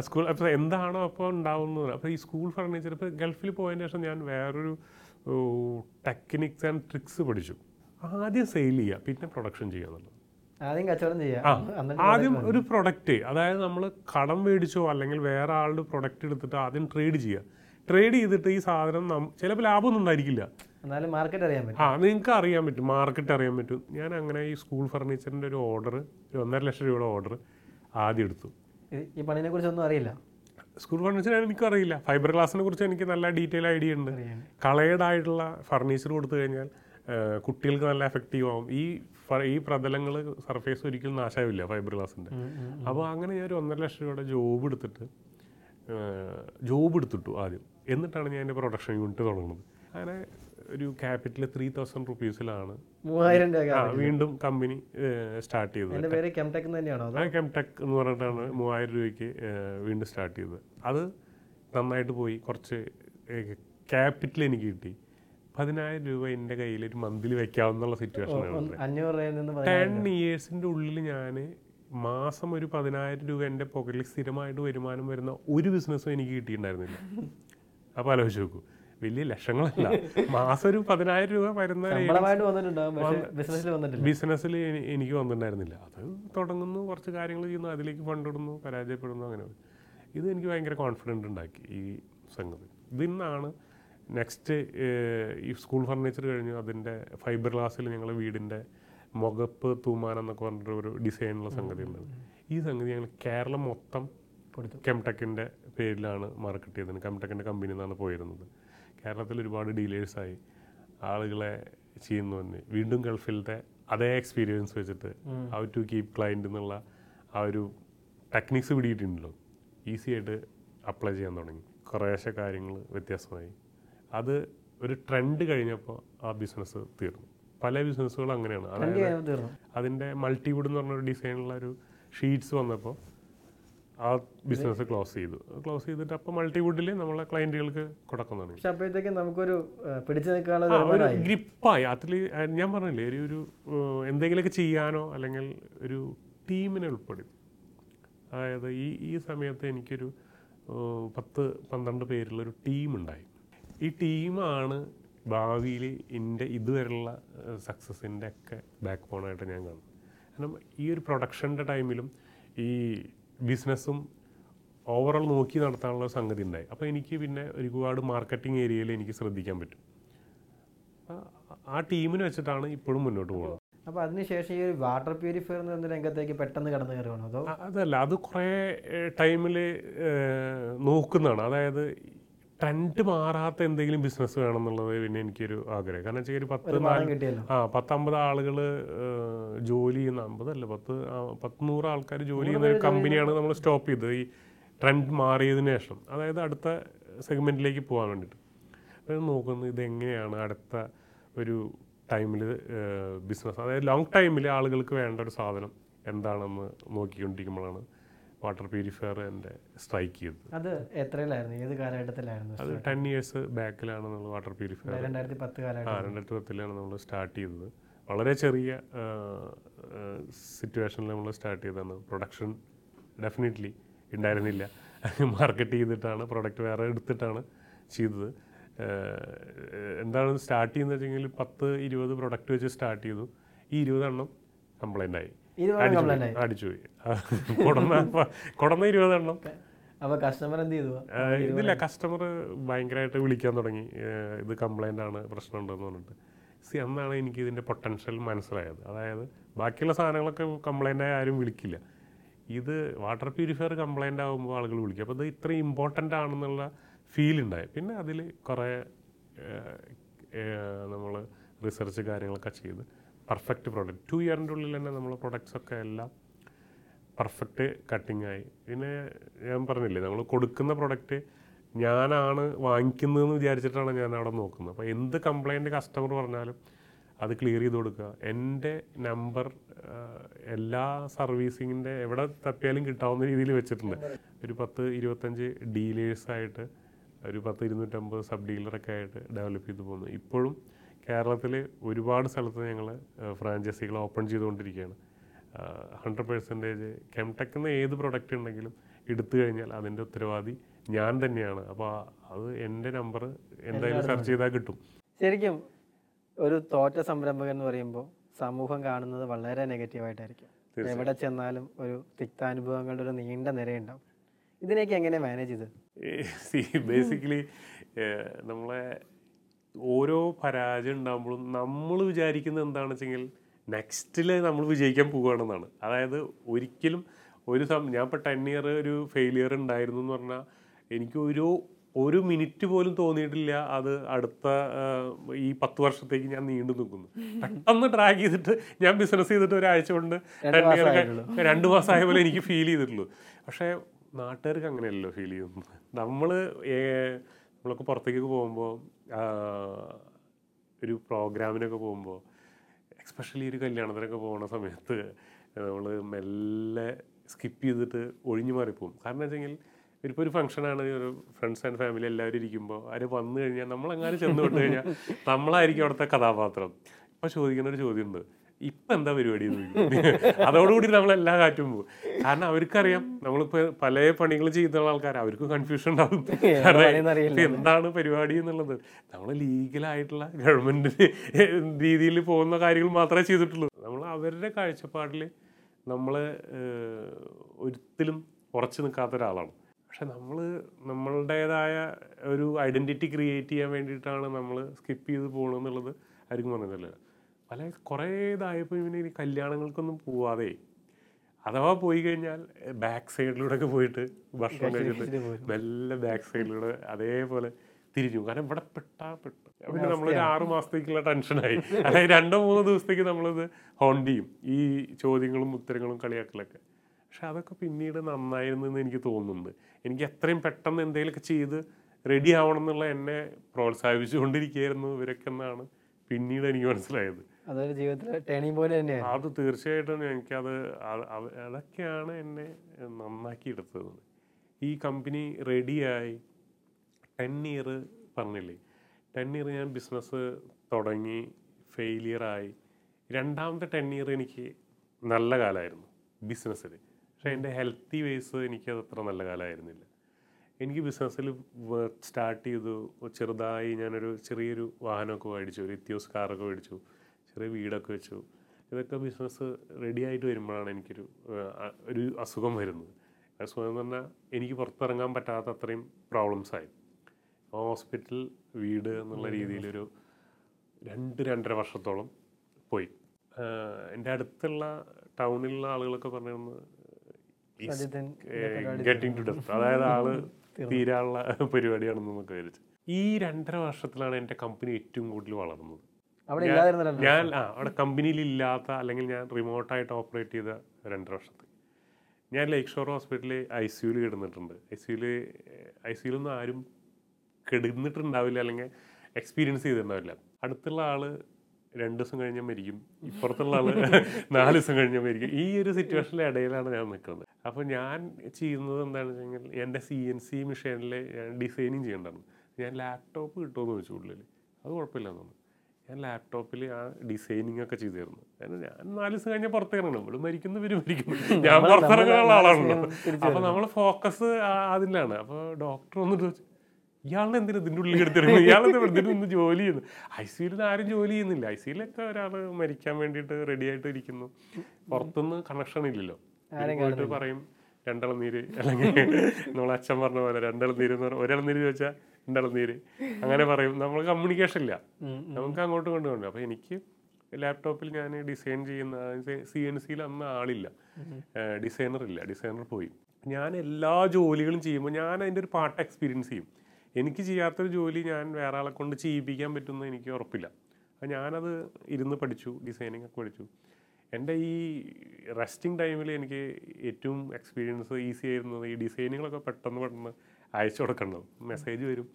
സ്കൂൾ അപ്പോൾ എന്താണോ അപ്പോൾ ഉണ്ടാവുന്നത്. അപ്പോൾ ഈ സ്കൂൾ ഫർണിച്ചർ ഇപ്പോൾ ഗൾഫിൽ പോയതിന് ശേഷം ഞാൻ വേറൊരു ടെക്നിക്സ് ആൻഡ് ട്രിക്സ് പഠിച്ചു. ആദ്യം സെയിൽ ചെയ്യുക, പിന്നെ പ്രൊഡക്ഷൻ ചെയ്യുക എന്നുള്ളത്. ആദ്യം ഒരു പ്രൊഡക്റ്റ്, അതായത് നമ്മൾ കടം മേടിച്ചോ അല്ലെങ്കിൽ വേറെ ആളുടെ പ്രൊഡക്റ്റ് എടുത്തിട്ട് ആദ്യം ട്രേഡ് ചെയ്യുക. ട്രേഡ് ചെയ്തിട്ട് ഈ സാധനം ചിലപ്പോൾ ലാഭമൊന്നും ഉണ്ടായിരിക്കില്ല, എന്നാലും മാർക്കറ്റ് അറിയാൻ പറ്റും. നിങ്ങൾക്ക് അറിയാൻ പറ്റും, മാർക്കറ്റ് അറിയാൻ പറ്റും. ഞാൻ അങ്ങനെ ഈ സ്കൂൾ ഫർണിച്ചറിൻ്റെ ഒരു ഓർഡർ, ഒരു 1.5 ലക്ഷം രൂപയുടെ ഓർഡർ ആദ്യം എടുത്തു. ഈ പണിനെ കുറിച്ചൊന്നും അറിയില്ല, സ്കൂൾ ഫർണിച്ചർ എനിക്കറിയില്ല. ഫൈബർ ഗ്ലാസിനെ കുറിച്ച് എനിക്ക് നല്ല ഡീറ്റെയിൽ ഐഡിയ ഉണ്ട്. കളേഡായിട്ടുള്ള ഫർണിച്ചർ കൊടുത്തു കഴിഞ്ഞാൽ കുട്ടികൾക്ക് നല്ല എഫക്റ്റീവ് ആവും. ഈ പ്രതലങ്ങൾ സർഫേസ് ഒരിക്കലും നാശമില്ല ഫൈബർ ഗ്ലാസിൻ്റെ. അപ്പോൾ അങ്ങനെ ഞാൻ ഒരു 1.5 ലക്ഷം രൂപയുടെ ജോബ് എടുത്തിട്ടു ആദ്യം. എന്നിട്ടാണ് ഞാൻ എൻ്റെ പ്രൊഡക്ഷൻ യൂണിറ്റ് തുടങ്ങുന്നത്. അങ്ങനെ ഒരു ക്യാപിറ്റൽ 3000 റുപ്പീസിലാണ് വീണ്ടും കമ്പനി സ്റ്റാർട്ട് ചെയ്തത്. കെംടെക് എന്ന് പറഞ്ഞിട്ടാണ് 3000 രൂപയ്ക്ക് വീണ്ടും സ്റ്റാർട്ട് ചെയ്തത്. അത് നന്നായിട്ട് പോയി, കുറച്ച് ക്യാപിറ്റൽ എനിക്ക് കിട്ടി. 10,000 രൂപ എൻ്റെ കയ്യിൽ ഒരു മന്തിൽ വെക്കാവുന്ന സിറ്റുവേഷനാണ്. 10 ഇയേഴ്സിൻ്റെ ഉള്ളിൽ ഞാൻ മാസം ഒരു 10,000 രൂപ എൻ്റെ പോക്കറ്റിൽ സ്ഥിരമായിട്ട് വരുമാനം വരുന്ന ഒരു ബിസിനസ്സും എനിക്ക് കിട്ടിയിട്ടുണ്ടായിരുന്നില്ല. അപ്പോൾ ആലോചിച്ച് നോക്കൂ, വലിയ ലക്ഷങ്ങളല്ല, മാസം ഒരു 10,000 രൂപ വരുന്ന ബിസിനസ്സിൽ എനിക്ക് വന്നിട്ടുണ്ടായിരുന്നില്ല. അത് തുടങ്ങുന്നു, കുറച്ച് കാര്യങ്ങൾ ചെയ്യുന്നു, അതിലേക്ക് ഫണ്ടിടുന്നു, പരാജയപ്പെടുന്നു, അങ്ങനെ. ഇത് എനിക്ക് ഭയങ്കര കോൺഫിഡൻ്റ് ഉണ്ടാക്കി ഈ സംഗതി. ഇതിന്നാണ് നെക്സ്റ്റ് ഈ സ്കൂൾ ഫർണിച്ചർ കഴിഞ്ഞു അതിൻ്റെ ഫൈബർ ഗ്ലാസ്സിൽ ഞങ്ങൾ വീടിൻ്റെ മുഖപ്പ് തൂമാനം എന്നൊക്കെ പറഞ്ഞിട്ട് ഒരു ഡിസൈനുള്ള സംഗതി ഉണ്ടായിരുന്നു. ഈ സംഗതി ഞങ്ങൾ കേരളം മൊത്തം കെംടെക്കിൻ്റെ പേരിലാണ് മാർക്കറ്റ് ചെയ്തത്. കെംടെക്കിൻ്റെ കമ്പനിയിൽ നിന്നാണ് പോയിരുന്നത്. കേരളത്തിൽ ഒരുപാട് ഡീലേഴ്സായി ആളുകളെ ചെയ്യുന്നു തന്നെ. വീണ്ടും ഗൾഫിലത്തെ അതേ എക്സ്പീരിയൻസ് വെച്ചിട്ട് ഹൗ ടു കീപ് ക്ലയൻറ്റ് എന്നുള്ള ആ ഒരു ടെക്നിക്സ് പിടിയിട്ടുണ്ടല്ലോ, ഈസി ആയിട്ട് അപ്ലൈ ചെയ്യാൻ തുടങ്ങി. കുറേശ്ശെ കാര്യങ്ങൾ വ്യത്യാസമായി. അത് ഒരു ട്രെൻഡ് കഴിഞ്ഞപ്പോൾ ആ ബിസിനസ് തീർന്നു. പല ബിസിനസ്സുകളും അങ്ങനെയാണ്. അതായത് അതിൻ്റെ മൾട്ടിവുഡ് എന്ന് പറഞ്ഞൊരു ഡിസൈനുള്ള ഒരു ഷീറ്റ്സ് വന്നപ്പോൾ ആ ബിസിനസ് ക്ലോസ് ചെയ്തിട്ട് അപ്പോൾ മൾട്ടിവുഡിൽ നമ്മളെ ക്ലയൻറ്റുകൾക്ക് കൊടുക്കാൻ തുടങ്ങി. പക്ഷെ അപ്പോഴത്തേക്ക് നമുക്കൊരു പിടിച്ചു നിൽക്കാനുള്ള ഗ്രിപ്പായി. അതിൽ ഞാൻ പറഞ്ഞില്ലേ, ഒരു എന്തെങ്കിലുമൊക്കെ ചെയ്യാനോ അല്ലെങ്കിൽ ഒരു ടീമിനെ ഉൾപ്പെടുത്തി. അതായത് ഈ സമയത്ത് എനിക്കൊരു 10-12 പേരുള്ളൊരു ടീമുണ്ടായി. ഈ ടീമാണ് ഭാവിയിൽ എൻ്റെ ഇതുവരെയുള്ള സക്സസിൻ്റെ ഒക്കെ ബാക്ക് ബോണായിട്ട് ഞാൻ കാണുന്നത്. കാരണം ഈ ഒരു പ്രൊഡക്ഷൻ്റെ ടൈമിലും ഈ ബിസിനസ്സും ഓവറോൾ നോക്കി നടത്താനുള്ള സംഗതി ഉണ്ടായി. അപ്പോൾ എനിക്ക് പിന്നെ ഒരുപാട് മാർക്കറ്റിംഗ് ഏരിയയിൽ എനിക്ക് ശ്രദ്ധിക്കാൻ പറ്റും. ആ ടീമിന് വെച്ചിട്ടാണ് ഇപ്പോഴും മുന്നോട്ട് പോകുന്നത്. അപ്പോൾ അതിനുശേഷം ഈ ഒരു വാട്ടർ പ്യൂരിഫയർ എന്ന് പറഞ്ഞ രംഗത്തേക്ക് പെട്ടെന്ന് കടന്നു കയറുകയാണോ അതോ? അതല്ല, അത് കുറേ ടൈമിൽ നോക്കുന്നതാണ്. അതായത് ട്രെൻഡ് മാറാത്ത എന്തെങ്കിലും ബിസിനസ് വേണം എന്നുള്ളത് പിന്നെ എനിക്കൊരു ആഗ്രഹം. കാരണം വെച്ചാൽ ഒരു 10-50 ആളുകൾ ജോലി ചെയ്യുന്ന, 100 ആൾക്കാർ ജോലി ചെയ്യുന്ന ഒരു കമ്പനിയാണ് നമ്മൾ സ്റ്റോപ്പ് ചെയ്തത് ഈ ട്രെൻഡ് മാറിയതിനു ശേഷം. അതായത് അടുത്ത സെഗ്മെൻറ്റിലേക്ക് പോകാൻ വേണ്ടിയിട്ട് അപ്പോൾ നോക്കുന്നത് ഇതെങ്ങനെയാണ് അടുത്ത ഒരു ടൈമിൽ ബിസിനസ്, അതായത് ലോങ് ടൈമിൽ ആളുകൾക്ക് വേണ്ട ഒരു സാധനം എന്താണെന്ന് നോക്കിക്കൊണ്ടിരിക്കുമ്പോഴാണ് വാട്ടർ പ്യൂരിഫയർ എൻ്റെ സ്ട്രൈക്ക് ചെയ്തത്. അത് എത്രയിലായിരുന്നു, ഏത് കാലഘട്ടത്തിലായിരുന്നു? അത് 10 ഇയേഴ്സ് ബാക്കിലാണ് നമ്മൾ വാട്ടർ പ്യൂരിഫയർ 2010 കാലഘട്ടം 2010ലാണ് നമ്മൾ സ്റ്റാർട്ട് ചെയ്തത്. വളരെ ചെറിയ സിറ്റുവേഷനിൽ നമ്മൾ സ്റ്റാർട്ട് ചെയ്തതാണ്. പ്രൊഡക്ഷൻ ഡെഫിനറ്റ്ലി ഉണ്ടായിരുന്നില്ല, മാർക്കറ്റ് ചെയ്തിട്ടാണ്, പ്രൊഡക്റ്റ് വേറെ എടുത്തിട്ടാണ് ചെയ്തത്. എന്താണ് സ്റ്റാർട്ട് ചെയ്യുന്നത് വെച്ചെങ്കിൽ 10-20 പ്രൊഡക്റ്റ് വെച്ച് സ്റ്റാർട്ട് ചെയ്തു. ഈ 20 എണ്ണം കംപ്ലൈൻ്റ് ആയി, അടിച്ചുപോയി. കൊടന്ന 20 എണ്ണം. അപ്പോൾ കസ്റ്റമർ എന്ത് ചെയ്തു? ഇതില്ല, കസ്റ്റമർ ഭയങ്കരമായിട്ട് വിളിക്കാൻ തുടങ്ങി, ഇത് കംപ്ലൈൻ്റ് ആണ്, പ്രശ്നം ഉണ്ടെന്ന് പറഞ്ഞിട്ട്. സി എന്നാണ് എനിക്ക് ഇതിൻ്റെ പൊട്ടൻഷ്യൽ മനസ്സിലായത്. അതായത് ബാക്കിയുള്ള സാധനങ്ങളൊക്കെ കംപ്ലൈൻ്റ് ആയ ആരും വിളിക്കില്ല, ഇത് വാട്ടർ പ്യൂരിഫയർ കംപ്ലൈൻ്റ് ആകുമ്പോൾ ആളുകൾ വിളിക്കും. അപ്പോൾ ഇത് ഇത്രയും ഇമ്പോർട്ടൻ്റ് ആണെന്നുള്ള ഫീലുണ്ടായി. പിന്നെ അതിൽ കുറേ നമ്മൾ റിസർച്ച് കാര്യങ്ങളൊക്കെ ചെയ്ത് പെർഫെക്റ്റ് പ്രോഡക്റ്റ് 2 ഇയറിൻ്റെ ഉള്ളിൽ തന്നെ നമ്മൾ പ്രൊഡക്ട്സൊക്കെ എല്ലാം പെർഫെക്റ്റ് കട്ടിങ്ങായി. പിന്നെ ഞാൻ പറഞ്ഞില്ലേ, നമ്മൾ കൊടുക്കുന്ന പ്രൊഡക്റ്റ് ഞാനാണ് വാങ്ങിക്കുന്നതെന്ന് വിചാരിച്ചിട്ടാണ് ഞാൻ അവിടെ നോക്കുന്നത്. അപ്പോൾ എന്ത് കംപ്ലൈൻറ്റ് കസ്റ്റമർ പറഞ്ഞാലും അത് ക്ലിയർ ചെയ്ത് കൊടുക്കുക. എൻ്റെ നമ്പർ എല്ലാ സർവീസിങ്ങിൻ്റെ എവിടെ തപ്പിയാലും കിട്ടാവുന്ന രീതിയിൽ വെച്ചിട്ടുണ്ട്. ഒരു 10-25 ഡീലേഴ്സായിട്ട് ഒരു 250 സബ് ഡീലറൊക്കെ ആയിട്ട് ഡെവലപ്പ് ചെയ്ത് പോകുന്നു. ഇപ്പോഴും കേരളത്തിൽ ഒരുപാട് സ്ഥലത്ത് ഞങ്ങൾ ഫ്രാഞ്ചൈസികൾ ഓപ്പൺ ചെയ്തുകൊണ്ടിരിക്കുകയാണ്. 100% KemTek എന്ന ഏത് പ്രൊഡക്റ്റ് ഉണ്ടെങ്കിലും എടുത്തു കഴിഞ്ഞാൽ അതിൻ്റെ ഉത്തരവാദി ഞാൻ തന്നെയാണ്. അപ്പോൾ അത് എൻ്റെ നമ്പർ എന്തായാലും സെർച്ച് ചെയ്താൽ കിട്ടും. ശരിക്കും ഒരു തോറ്റ സംരംഭകൻ എന്ന് പറയുമ്പോൾ സമൂഹം കാണുന്നത് വളരെ നെഗറ്റീവായിട്ടായിരിക്കും. എവിടെ ചെന്നാലും ഒരു തിക്താനുഭവങ്ങളുടെ ഒരു നീണ്ട നിരയുണ്ടാവും. ഇതിനൊക്കെ എങ്ങനെ മാനേജ് ചെയ്ത്? ബേസിക്കലി നമ്മളെ ഓരോ പരാജയം ഉണ്ടാകുമ്പോഴും നമ്മൾ വിചാരിക്കുന്നത് എന്താണെന്ന് വെച്ചെങ്കിൽ നെക്സ്റ്റിൽ നമ്മൾ വിജയിക്കാൻ പോകുകയാണെന്നാണ്. അതായത് ഒരിക്കലും ഞാൻ ഇപ്പോൾ 10 ഇയർ ഒരു ഫെയിലിയർ ഉണ്ടായിരുന്നു എന്ന് പറഞ്ഞാൽ എനിക്ക് ഒരു മിനിറ്റ് പോലും തോന്നിയിട്ടില്ല അത് അടുത്ത ഈ 10 വർഷത്തേക്ക് ഞാൻ നീണ്ടു നിൽക്കുന്നു. പെട്ടെന്ന് ട്രാക്ക് ചെയ്തിട്ട് ഞാൻ ബിസിനസ് ചെയ്തിട്ട് ഒരാഴ്ച കൊണ്ട് 10 ഇയർ 2 മാസം ആയ പോലെ എനിക്ക് ഫീൽ ചെയ്തിട്ടുള്ളൂ. പക്ഷേ നാട്ടുകാർക്ക് അങ്ങനെയല്ലോ ഫീൽ ചെയ്യുന്നത്. നമ്മളൊക്കെ പുറത്തേക്ക് പോകുമ്പോൾ ഒരു പ്രോഗ്രാമിനൊക്കെ പോകുമ്പോൾ, എക്സ്പെഷ്യലി ഒരു കല്യാണത്തിനൊക്കെ പോകുന്ന സമയത്ത് നമ്മൾ മെല്ലെ സ്കിപ്പ് ചെയ്തിട്ട് ഒഴിഞ്ഞു മാറിപ്പോകും. കാരണം വെച്ചെങ്കിൽ ഇപ്പോൾ ഒരു ഫംഗ്ഷനാണ്, ഒരു ഫ്രണ്ട്സ് ആൻഡ് ഫാമിലി എല്ലാവരും ഇരിക്കുമ്പോൾ അവർ വന്നു കഴിഞ്ഞാൽ നമ്മളെങ്ങാനും ചെന്ന് വിട്ടു കഴിഞ്ഞാൽ നമ്മളായിരിക്കും അവിടുത്തെ കഥാപാത്രം. ഇപ്പോൾ ചോദിക്കുന്ന ഒരു ചോദ്യമുണ്ട്, ഇപ്പം എന്താ പരിപാടി എന്ന് ചോദിക്കും. അതോടുകൂടി നമ്മളെല്ലാ കാറ്റും പോകും. കാരണം അവർക്കറിയാം നമ്മളിപ്പോൾ പല പണികൾ ചെയ്യുന്ന ആൾക്കാർ, അവർക്ക് കൺഫ്യൂഷൻ ഉണ്ടാകും എന്താണ് പരിപാടി എന്നുള്ളത്. നമ്മൾ ലീഗലായിട്ടുള്ള ഗവൺമെൻറ് രീതിയിൽ പോകുന്ന കാര്യങ്ങൾ മാത്രമേ ചെയ്തിട്ടുള്ളൂ. നമ്മൾ അവരുടെ കാഴ്ചപ്പാടിൽ നമ്മൾ ഒരിക്കലും ഉറച്ചു നിൽക്കാത്ത ഒരാളാണ്. പക്ഷെ നമ്മൾ നമ്മളുടേതായ ഒരു ഐഡൻറ്റിറ്റി ക്രിയേറ്റ് ചെയ്യാൻ വേണ്ടിയിട്ടാണ് നമ്മൾ സ്കിപ്പ് ചെയ്ത് പോകണമെന്നുള്ളത് ആർക്കും പറഞ്ഞതല്ല. പല കുറേ ഇതായപ്പോൾ ഇവന് ഈ കല്യാണങ്ങൾക്കൊന്നും പോവാതെ, അഥവാ പോയി കഴിഞ്ഞാൽ ബാക്ക് സൈഡിലൂടെയൊക്കെ പോയിട്ട് ഭക്ഷണം കഴിച്ചിട്ട് നല്ല ബാക്ക് സൈഡിലൂടെ അതേപോലെ തിരിഞ്ഞു. കാരണം ഇവിടെ പെട്ട പിന്നെ നമ്മളൊരു 6 മാസത്തേക്കുള്ള ടെൻഷനായി. അതായത് 2-3 ദിവസത്തേക്ക് നമ്മളത് ഹോണ്ട് ചെയ്യും, ഈ ചോദ്യങ്ങളും ഉത്തരങ്ങളും കളിയാക്കലൊക്കെ. പക്ഷെ അതൊക്കെ പിന്നീട് നന്നായിരുന്നു എന്ന് എനിക്ക് തോന്നുന്നുണ്ട്. എനിക്ക് എത്രയും പെട്ടെന്ന് എന്തെങ്കിലുമൊക്കെ ചെയ്ത് റെഡി ആവണം എന്നുള്ള എന്നെ പ്രോത്സാഹിപ്പിച്ചു കൊണ്ടിരിക്കുകയായിരുന്നു ഇവരൊക്കെ എന്നാണ് പിന്നീട് എനിക്ക് മനസ്സിലായത്. അതൊരു ജീവിതത്തിലെ ടേണിംഗ് പോയിന്റ് തന്നെയാണ്. അത് തീർച്ചയായിട്ടും എനിക്കത് അതൊക്കെയാണ് എന്നെ നന്നാക്കി എടുത്തത്. ഈ കമ്പനി റെഡിയായി 10 ഇയർ പറഞ്ഞില്ലേ, 10 ഇയർ ഞാൻ ബിസിനസ് തുടങ്ങി ഫെയിലിയറായി. 2ാമത്തെ 10 ഇയർ എനിക്ക് നല്ല കാലമായിരുന്നു ബിസിനസ്സിൽ. പക്ഷേ എൻ്റെ ഹെൽത്തി വേസ് എനിക്കത് അത്ര നല്ല കാലമായിരുന്നില്ല. എനിക്ക് ബിസിനസ്സിൽ സ്റ്റാർട്ട് ചെയ്തു ചെറുതായി. ഞാനൊരു ചെറിയൊരു വാഹനമൊക്കെ മേടിച്ചു, ഒരു ഇത്യോസ് കാറൊക്കെ മേടിച്ചു, ചെറിയ വീടൊക്കെ വെച്ചു. ഇതൊക്കെ ബിസിനസ് റെഡി ആയിട്ട് വരുമ്പോഴാണ് എനിക്കൊരു അസുഖം വരുന്നത്. അസുഖം എന്ന് പറഞ്ഞാൽ എനിക്ക് പുറത്തിറങ്ങാൻ പറ്റാത്ത അത്രയും പ്രോബ്ലംസായി. ഹോസ്പിറ്റൽ, വീട് എന്നുള്ള രീതിയിലൊരു 2-2.5 വർഷത്തോളം പോയി. എൻ്റെ അടുത്തുള്ള ടൗണിലുള്ള ആളുകളൊക്കെ പറഞ്ഞിരുന്നു ഗെറ്റിംഗ് ടു ഡെത്ത്, അതായത് ആള് തീരാനുള്ള പരിപാടിയാണെന്നൊക്കെ വിചാരിച്ചു. ഈ 2.5 വർഷത്തിലാണ് എൻ്റെ കമ്പനി ഏറ്റവും കൂടുതൽ വളർന്നത്. ഞാൻ അവിടെ കമ്പനിയിൽ ഇല്ലാത്ത അല്ലെങ്കിൽ ഞാൻ റിമോട്ടായിട്ട് ഓപ്പറേറ്റ് ചെയ്ത 2.5 വർഷത്തിൽ ഞാൻ ലേക്ക് ഷോർ ഹോസ്പിറ്റലിൽ ICUവിൽ കിടന്നിട്ടുണ്ട്. ICUവിലൊന്നും ആരും കിടന്നിട്ടുണ്ടാവില്ല, അല്ലെങ്കിൽ എക്സ്പീരിയൻസ് ചെയ്തിട്ടുണ്ടാവില്ല. അടുത്തുള്ള ആള് 2 ദിവസം കഴിഞ്ഞാൽ മരിക്കും, ഇപ്പുറത്തുള്ള ആള് 4 ദിവസം കഴിഞ്ഞാൽ മരിക്കും. ഈ ഒരു സിറ്റുവേഷനിലെ ഇടയിലാണ് ഞാൻ നിൽക്കുന്നത്. അപ്പോൾ ഞാൻ ചെയ്യുന്നത് എന്താണെന്ന് വെച്ച് കഴിഞ്ഞാൽ എൻ്റെ CNC മെഷീനിൽ ഞാൻ ഡിസൈനിങ് ചെയ്യേണ്ടതാണ്. ഞാൻ ലാപ്ടോപ്പ് കിട്ടുമെന്ന് ചോദിച്ചു ഉള്ളിൽ, അത് കുഴപ്പമില്ല എന്നാണ്. ഞാൻ ലാപ്ടോപ്പിൽ ആ ഡിസൈനിങ് ഒക്കെ ചെയ്തു തരുന്നു. കാരണം ഞാൻ 4 ദിവസം കഴിഞ്ഞാൽ പുറത്തിറങ്ങണം, ഇവിടെ മരിക്കുന്നു ഇവര് മരിക്കുന്നു, ഞാൻ പുറത്തിറങ്ങാനുള്ള ആളാണല്ലോ. അപ്പോൾ നമ്മൾ ഫോക്കസ് അതിലാണ്. അപ്പോൾ ഡോക്ടർ വന്നിട്ട് ചോദിച്ചു, ഇയാളെ എന്തിനാ ഇതിൻ്റെ ഉള്ളിൽ എടുത്തിരുന്നു, ഇയാളെന്താ ഇതിൻ്റെ ഒന്ന് ജോലി ചെയ്യുന്നു. ICUവിൽ ആരും ജോലി ചെയ്യുന്നില്ല. ICUവിലൊക്കെ ഒരാൾ മരിക്കാൻ വേണ്ടിയിട്ട് റെഡി ആയിട്ട് ഇരിക്കുന്നു. പുറത്തുനിന്ന് കണക്ഷൻ ഇല്ലല്ലോ. പോയിട്ട് പറയും 2 ഇളനീര്, അല്ലെങ്കിൽ നമ്മൾ അച്ഛൻ പറഞ്ഞ പോലെ 2 ഇളനീര് എന്ന് പറഞ്ഞാൽ 1 ഇളനീര് ചോദിച്ചാൽ എന്താണ് നീര് അങ്ങനെ പറയും. നമ്മൾ കമ്മ്യൂണിക്കേഷൻ ഇല്ല, നമുക്ക് അങ്ങോട്ട് കൊണ്ടുപോകണ്ട. അപ്പോൾ എനിക്ക് ലാപ്ടോപ്പിൽ ഞാൻ ഡിസൈൻ ചെയ്യുന്ന CNC അന്ന് ആളില്ല, ഡിസൈനറില്ല, ഡിസൈനർ പോയി. ഞാൻ എല്ലാ ജോലികളും ചെയ്യുമ്പോൾ ഞാൻ അതിൻ്റെ ഒരു പാർട്ട് എക്സ്പീരിയൻസ് ചെയ്യും. എനിക്ക് ചെയ്യാത്തൊരു ജോലി ഞാൻ വേറെ ആളെ കൊണ്ട് ചെയ്യിപ്പിക്കാൻ പറ്റുമെന്ന് എനിക്ക് ഉറപ്പില്ല. അപ്പം ഞാനത് ഇരുന്ന് പഠിച്ചു, ഡിസൈനിങ് ഒക്കെ പഠിച്ചു. എൻ്റെ ഈ റെസ്റ്റിംഗ് ടൈമിൽ എനിക്ക് ഏറ്റവും എക്സ്പീരിയൻസ് ഈസി ആയിരുന്നത് ഈ ഡിസൈനിങ്ങളൊക്കെ പെട്ടെന്ന് പെട്ടെന്ന് അയച്ചു കൊടുക്കണം. മെസ്സേജ് വരും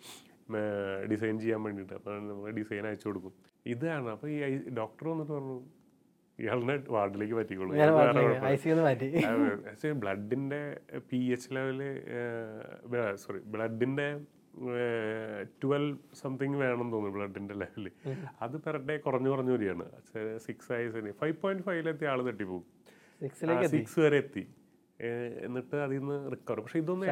ഡിസൈൻ ചെയ്യാൻ വേണ്ടിയിട്ട്, അപ്പോൾ നമ്മൾ ഡിസൈൻ അയച്ചു കൊടുക്കും. ഇതാണ്. അപ്പോൾ ഈ ഡോക്ടർ വന്നിട്ട് പറഞ്ഞു ഇയാളുടെ വാർഡിലേക്ക് പറ്റിക്കോളൂ, ബ്ലഡിൻ്റെ pH ലെവല് ബ്ലഡിൻ്റെ 12 സംതിങ് വേണമെന്ന് തോന്നുന്നു, ബ്ലഡിൻ്റെ ലെവല്. അത് പെർ ഡേ കുറഞ്ഞു കുറഞ്ഞു വരികയാണ്. 5.5 ആൾ തട്ടിപ്പോകും, 6 വരെ എത്തി. എന്നിട്ട് അതിൽ നിന്ന് റിക്കവർ. പക്ഷെ ഇതൊന്നും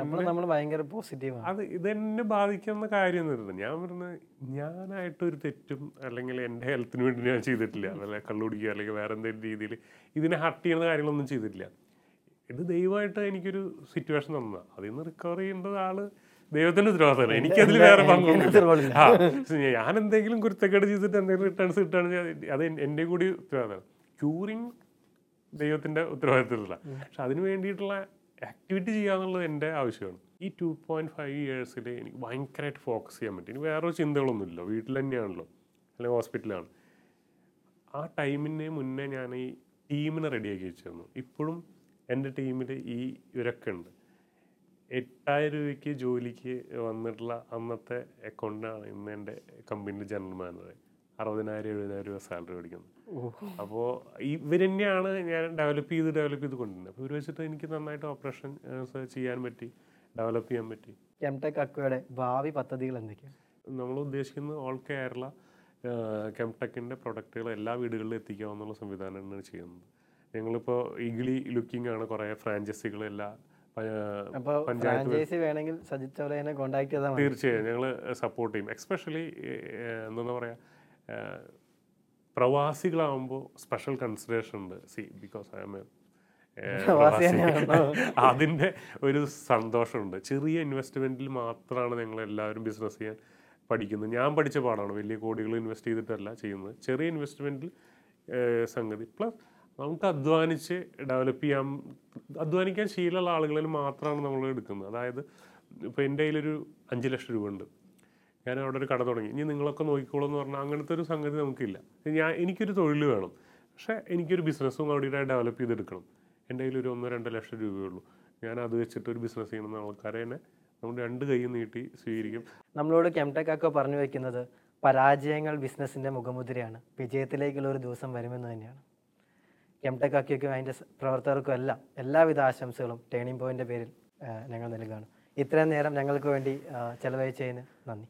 അത് ഇതെന്നെ ബാധിക്കുന്ന കാര്യം തരുന്നത്. ഞാൻ പറഞ്ഞത് ഞാനായിട്ടൊരു തെറ്റും അല്ലെങ്കിൽ എൻ്റെ ഹെൽത്തിന് വേണ്ടി ഞാൻ ചെയ്തിട്ടില്ല, നല്ല കള്ളുപിടിക്കുക അല്ലെങ്കിൽ വേറെ എന്തെങ്കിലും രീതിയിൽ ഇതിനെ ഹർട്ട് ചെയ്യുന്ന കാര്യങ്ങളൊന്നും ചെയ്തിട്ടില്ല. ഇത് ദൈവമായിട്ട് എനിക്കൊരു സിറ്റുവേഷൻ തന്നതാണ്. അതിൽ നിന്ന് റിക്കവർ ചെയ്യേണ്ടത് ആള് ദൈവത്തിൻ്റെ ഉത്തരവാദിത്തമാണ്, എനിക്കതിൽ വേറെ പങ്കുണ്ട്. ഞാൻ എന്തെങ്കിലും കുരുത്തക്കേട് ചെയ്തിട്ട് എന്തെങ്കിലും റിട്ടേൺസ് കിട്ടുകയാണെങ്കിൽ അത് എൻ്റെ കൂടി ഉത്തരവാദിത്തമാണ്. ക്യൂറിങ് ദൈവത്തിൻ്റെ ഉത്തരവാദിത്തത്തിലുള്ള, പക്ഷെ അതിന് വേണ്ടിയിട്ടുള്ള ആക്ടിവിറ്റി ചെയ്യുക എന്നുള്ളത് എൻ്റെ ആവശ്യമാണ്. ഈ 2.5 years എനിക്ക് ഭയങ്കരമായിട്ട് ഫോക്കസ് ചെയ്യാൻ പറ്റും. ഇനി വേറൊരു ചിന്തകളൊന്നുമില്ല, വീട്ടിൽ തന്നെയാണല്ലോ അല്ലെങ്കിൽ ഹോസ്പിറ്റലാണ്. ആ ടൈമിന് മുന്നേ ഞാൻ ഈ ടീമിനെ റെഡിയാക്കി വെച്ചിരുന്നു. ഇപ്പോഴും എൻ്റെ ടീമിൽ ഈ ഇവരൊക്കെ ഉണ്ട്. 8,000 രൂപയ്ക്ക് ജോലിക്ക് വന്നിട്ടുള്ള അന്നത്തെ അക്കൗണ്ടാണ് ഇന്ന് എൻ്റെ കമ്പനിയുടെ ജനറൽ മാനേജർ. 60,000-70,000 രൂപ സാലറി മേടിക്കുന്നത്. അപ്പോൾ ഇവർ തന്നെയാണ് ഞാൻ ഡെവലപ്പ് ചെയ്ത് കൊണ്ടുവരുന്നത്. അപ്പോൾ ഇവർ വെച്ചിട്ട് എനിക്ക് നന്നായിട്ട് ഓപ്പറേഷൻ ചെയ്യാൻ പറ്റി, ഡെവലപ്പ് ചെയ്യാൻ പറ്റി. KemTek Aquaയുടെ ഭാവി പദ്ധതികൾ എന്തൊക്കെയാണ്? നമ്മൾ ഉദ്ദേശിക്കുന്നത് ഓൾ കേരള KemTekൻ്റെ പ്രൊഡക്റ്റുകൾ എല്ലാ വീടുകളിലും എത്തിക്കാവുന്ന സംവിധാനമാണ് ചെയ്യുന്നത്. ഞങ്ങളിപ്പോൾ ഈഗിളി ലുക്കിംഗ് ആണ്, കുറേ ഫ്രാഞ്ചൈസികളെല്ലാം തീർച്ചയായും ഞങ്ങൾ സപ്പോർട്ട് ചെയ്യും. എക്സ്പെഷ്യലി എന്താ പറയുക, പ്രവാസികളാകുമ്പോൾ സ്പെഷ്യൽ കൺസിഡറേഷൻ ഉണ്ട്. ബിക്കോസ് ഐ ആം അതിൻ്റെ ഒരു സന്തോഷമുണ്ട്. ചെറിയ ഇൻവെസ്റ്റ്മെൻറ്റിൽ മാത്രമാണ് ഞങ്ങൾ എല്ലാവരും ബിസിനസ് ചെയ്യാൻ പഠിക്കുന്നത്. ഞാൻ പഠിച്ച പാടാണ്, വലിയ കോടികൾ ഇൻവെസ്റ്റ് ചെയ്തിട്ടല്ല ചെയ്യുന്നത്. ചെറിയ ഇൻവെസ്റ്റ്മെൻറ്റിൽ സംഗതി പ്ലസ് നമുക്ക് അധ്വാനിച്ച് ഡെവലപ്പ് ചെയ്യാൻ, അധ്വാനിക്കാൻ ശീലമുള്ള ആളുകളിൽ മാത്രമാണ് നമ്മൾ എടുക്കുന്നത്. അതായത് ഇപ്പോൾ എൻ്റെ കയ്യിലൊരു 5 ലക്ഷം രൂപ ഉണ്ട്, ഞാൻ അവിടെ ഒരു കട തുടങ്ങി, ഇനി നിങ്ങളൊക്കെ നോക്കിക്കോളൂ എന്ന് പറഞ്ഞാൽ അങ്ങനത്തെ ഒരു സംഗതി നമുക്കില്ല. എനിക്കൊരു തൊഴിൽ വേണം, പക്ഷേ എനിക്കൊരു ബിസിനസ്സും അവിടെ ഡെവലപ്പ് ചെയ്തെടുക്കണം. എൻ്റെ കയ്യിൽ ഒരു 1-2 ലക്ഷം രൂപയേ ഉള്ളൂ, ഞാൻ അത് വെച്ചിട്ട് ഒരു ബിസിനസ് ചെയ്യണമെന്ന് ആൾക്കാരെ തന്നെ നമ്മൾ 2 കൈയും നീട്ടി സ്വീകരിക്കും. നമ്മളോട് KemTek Aqua പറഞ്ഞു വയ്ക്കുന്നത് പരാജയങ്ങൾ ബിസിനസ്സിൻ്റെ മുഖമുദ്രയാണ്, വിജയത്തിലേക്കുള്ള ഒരു ദിവസം വരുമെന്ന് തന്നെയാണ്. KemTek Aquaക്കും അതിൻ്റെ പ്രവർത്തകർക്കും എല്ലാം എല്ലാവിധ ആശംസകളും ടേണിംഗ് പോയിൻ്റിൻ്റെ പേരിൽ ഞങ്ങൾ നൽകുകയാണ്. ഇത്രയും നേരം ഞങ്ങൾക്ക് വേണ്ടി ചെലവഴിച്ചതിന് നന്ദി.